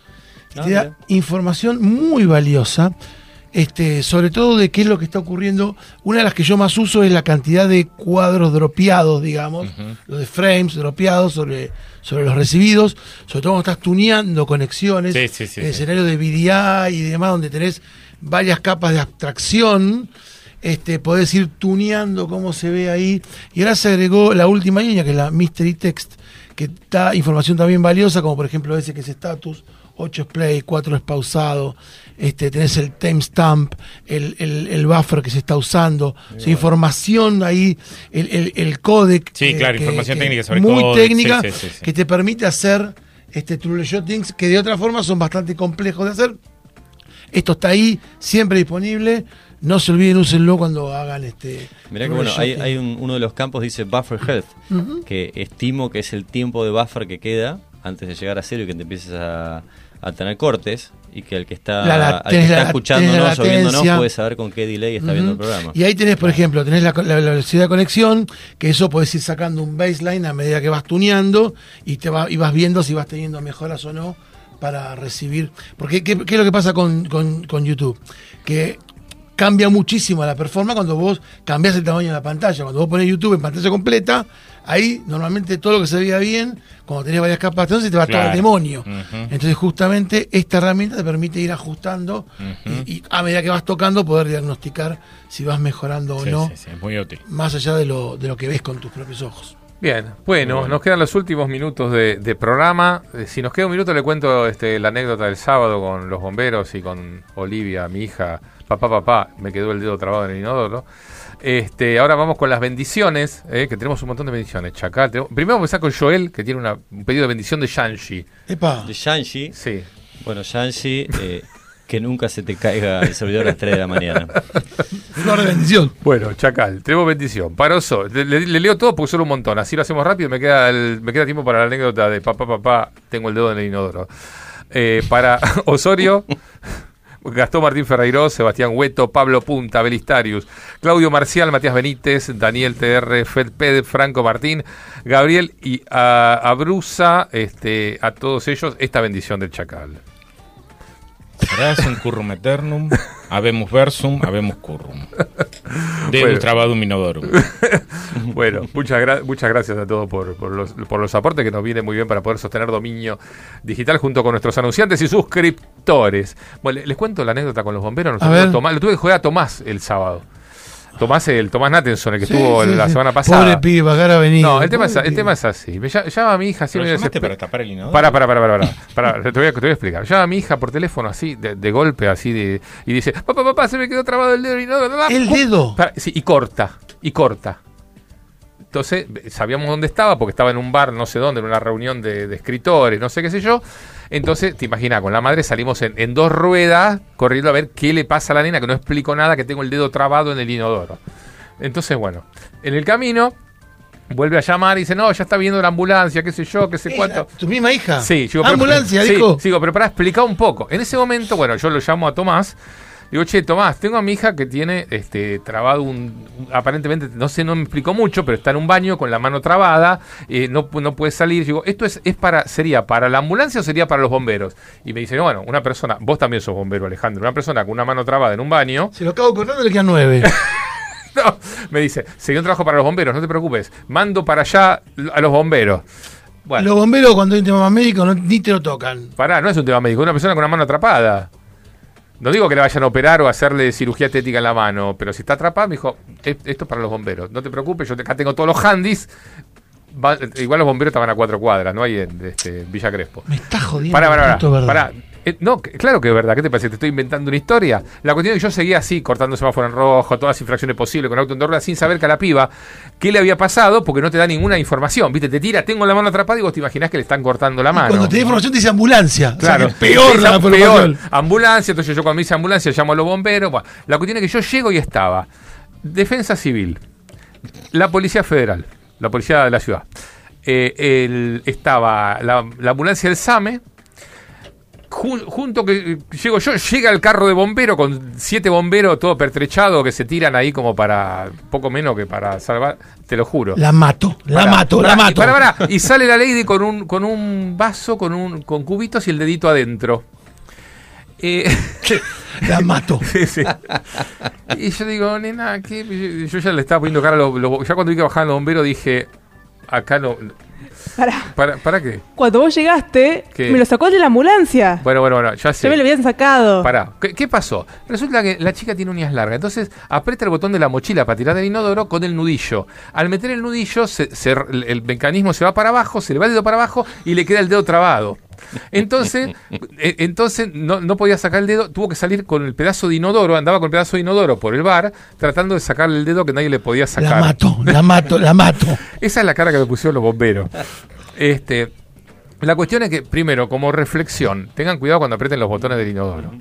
Te da información muy valiosa. Sobre todo de qué es lo que está ocurriendo. Una de las que yo más uso es la cantidad de cuadros dropeados, digamos, los de frames dropeados sobre los recibidos, sobre todo cuando estás tuneando conexiones, escenario de VDI y demás, donde tenés varias capas de abstracción, podés ir tuneando cómo se ve ahí. Y ahora se agregó la última línea, que es la Mystery Text, que da información también valiosa, como por ejemplo ese que es status, 8 es play, 4 es pausado, tenés el timestamp, el buffer que se está usando, información ahí, el codec. Sí, claro, información técnica sobre codec. Muy técnica, que te permite hacer true shootings, que de otra forma son bastante complejos de hacer. Esto está ahí, siempre disponible. No se olviden, úsenlo cuando hagan Mirá que bueno, hay uno de los campos dice buffer health, que estimo que es el tiempo de buffer que queda antes de llegar a cero y que te empieces a tener cortes, y que el que está, escuchándonos o viéndonos puede saber con qué delay está viendo el programa. Y ahí tenés, por ejemplo, tenés la velocidad de conexión, que eso podés ir sacando un baseline a medida que vas tuneando y vas viendo si vas teniendo mejoras o no para recibir. Porque ¿qué es lo que pasa con YouTube? Que cambia muchísimo la performance cuando vos cambiás el tamaño de la pantalla. Cuando vos ponés YouTube en pantalla completa, ahí normalmente todo lo que se veía bien, cuando tenés varias capas, entonces te va todo el demonio. Entonces justamente esta herramienta te permite ir ajustando y a medida que vas tocando poder diagnosticar si vas mejorando o no. Sí, es muy útil. Más allá de lo que ves con tus propios ojos. Bien, bueno, nos quedan los últimos minutos de programa. Si nos queda un minuto le cuento la anécdota del sábado con los bomberos y con Olivia, mi hija. Papá, me quedó el dedo trabado en el inodoro. Ahora vamos con las bendiciones, que tenemos un montón de bendiciones. Chacal, primero vamos a empezar con Joel, que tiene un pedido de bendición de Shanshi. ¡Epa! ¿De Shanshi? Sí. Bueno, Shanshi... Que nunca se te caiga el servidor a las 3 de la mañana. Una bendición. Bueno, Chacal, tenemos bendición. Paroso, le leo todo porque son un montón. Así lo hacemos rápido. Me queda tiempo para la anécdota de papá, tengo el dedo en el inodoro. Para Osorio, Gastón Martín Ferreiró, Sebastián Hueto, Pablo Punta, Belistarius, Claudio Marcial, Matías Benítez, Daniel TR, Fed Ped, Franco Martín, Gabriel y Abruza, a todos ellos, esta bendición del Chacal. Grasum currum eternum, habemos versum, habemos currum. De bueno. Trabadum inodorum. Bueno, muchas gracias a todos por los aportes que nos vienen muy bien para poder sostener Dominio Digital junto con nuestros anunciantes y suscriptores. Bueno, les cuento la anécdota con los bomberos. Lo tuve que jugar a Tomás el sábado. Tomás Natenson, el que estuvo la semana pasada. Pobre pibe, acá ha venido. No, el tema es así. Llama a mi hija así. ¿Pero llamaste para tapar el inodoro? Pará. Te voy a explicar. Llama a mi hija por teléfono así, de golpe, así, y dice, papá, se me quedó trabado el dedo del inodoro. ¿El dedo? Sí, y corta. Entonces, sabíamos dónde estaba, porque estaba en un bar, no sé dónde, en una reunión de escritores, no sé qué sé yo. Entonces, te imaginas, con la madre salimos en dos ruedas, corriendo a ver qué le pasa a la nena, que no explico nada, que tengo el dedo trabado en el inodoro. Entonces, bueno, en el camino, vuelve a llamar y dice, no, ya está viendo la ambulancia, qué sé yo, qué sé cuánto. ¿Tu misma hija? Sí. Digo, ¿ambulancia, dijo? Sí, digo, pero para explicar un poco. En ese momento, bueno, yo lo llamo a Tomás. Digo, che, Tomás, tengo a mi hija que tiene trabado aparentemente, no sé, no me explicó mucho, pero está en un baño con la mano trabada, no puede salir. Digo, ¿esto sería para la ambulancia o sería para los bomberos? Y me dice, no, bueno, una persona, vos también sos bombero, Alejandro, una persona con una mano trabada en un baño. Se lo acabo cortando, le quedan 9. No, me dice, sería un trabajo para los bomberos, no te preocupes, mando para allá a los bomberos. Bueno. Los bomberos cuando hay un tema médico ni te lo tocan. Pará, no es un tema médico, es una persona con una mano atrapada. No digo que le vayan a operar o hacerle cirugía estética en la mano, pero si está atrapado, me dijo, esto es para los bomberos. No te preocupes, yo acá tengo todos los handys. Igual los bomberos estaban a 4 cuadras, ¿no? Ahí en Villa Crespo. Me está jodiendo. Pará. No, claro que es verdad. ¿Qué te parece? Te estoy inventando una historia. La cuestión es que yo seguía así, cortando semáforo en rojo, todas las infracciones posibles, con auto en dos ruedas, sin saber que a la piba qué le había pasado, porque no te da ninguna información. Viste, te tira, tengo la mano atrapada y vos te imaginás que le están cortando la mano. Cuando te da información te dice ambulancia. Claro. O sea, peor. Ambulancia. Entonces yo cuando me dice ambulancia llamo a los bomberos. Bueno, la cuestión es que yo llego y estaba Defensa Civil, la Policía Federal, la policía de la ciudad, estaba la ambulancia del SAME, junto que llego yo, llega el carro de bomberos con 7 bomberos todo pertrechado que se tiran ahí como para, poco menos que para salvar, te lo juro. La mato. Pará. Y sale la lady con un vaso, con cubitos y el dedito adentro. La mato. Sí. Y yo digo, nena, ¿qué? Yo ya le estaba poniendo cara a los. Ya cuando vi que bajaban los bomberos dije, acá no. ¿Para qué? Cuando vos llegaste, ¿qué? Me lo sacó de la ambulancia. Bueno, ya sé. Ya me lo habían sacado. Pará, ¿qué pasó? Resulta que la chica tiene uñas largas. Entonces aprieta el botón de la mochila para tirar del inodoro con el nudillo. Al meter el nudillo, el mecanismo se va para abajo, se le va el dedo para abajo y le queda el dedo trabado. Entonces no podía sacar el dedo, tuvo que salir con el pedazo de inodoro, andaba con el pedazo de inodoro por el bar, tratando de sacarle el dedo que nadie le podía sacar. La mato. Esa es la cara que me pusieron los bomberos. La cuestión es que, primero, como reflexión, tengan cuidado cuando aprieten los botones del inodoro,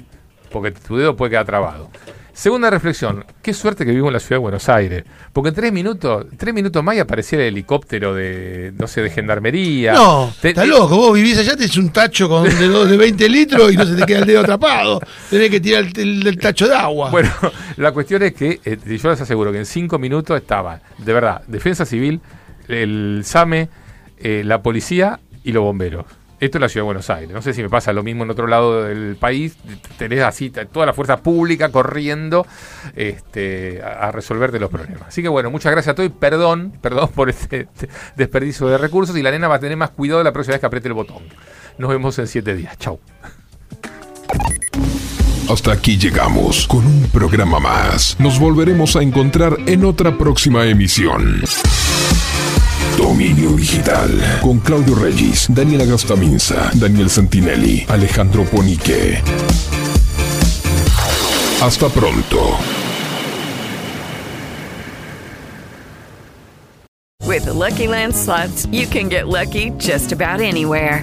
porque tu dedo puede quedar trabado. Segunda reflexión, qué suerte que vivo en la ciudad de Buenos Aires, porque en 3 minutos más y aparecía el helicóptero de, no sé, de gendarmería. No, está loco, vos vivís allá, tenés un tacho con de 20 litros y no se te queda el dedo atrapado, tenés que tirar el tacho de agua. Bueno, la cuestión es que, yo les aseguro que en 5 minutos estaba, de verdad, Defensa Civil, el SAME, la policía y los bomberos. Esto es la ciudad de Buenos Aires. No sé si me pasa lo mismo en otro lado del país. Tenés así toda la fuerza pública corriendo a resolverte los problemas. Así que bueno, muchas gracias a todos y perdón por este desperdicio de recursos. Y la nena va a tener más cuidado la próxima vez que apriete el botón. Nos vemos en 7 días. Chau. Hasta aquí llegamos con un programa más. Nos volveremos a encontrar en otra próxima emisión. Dominio Digital, con Claudio Regis, Daniela Gastaminza, Daniel Santinelli, Alejandro Ponique. Hasta pronto. With the Lucky Land Slots, you can get lucky just about anywhere.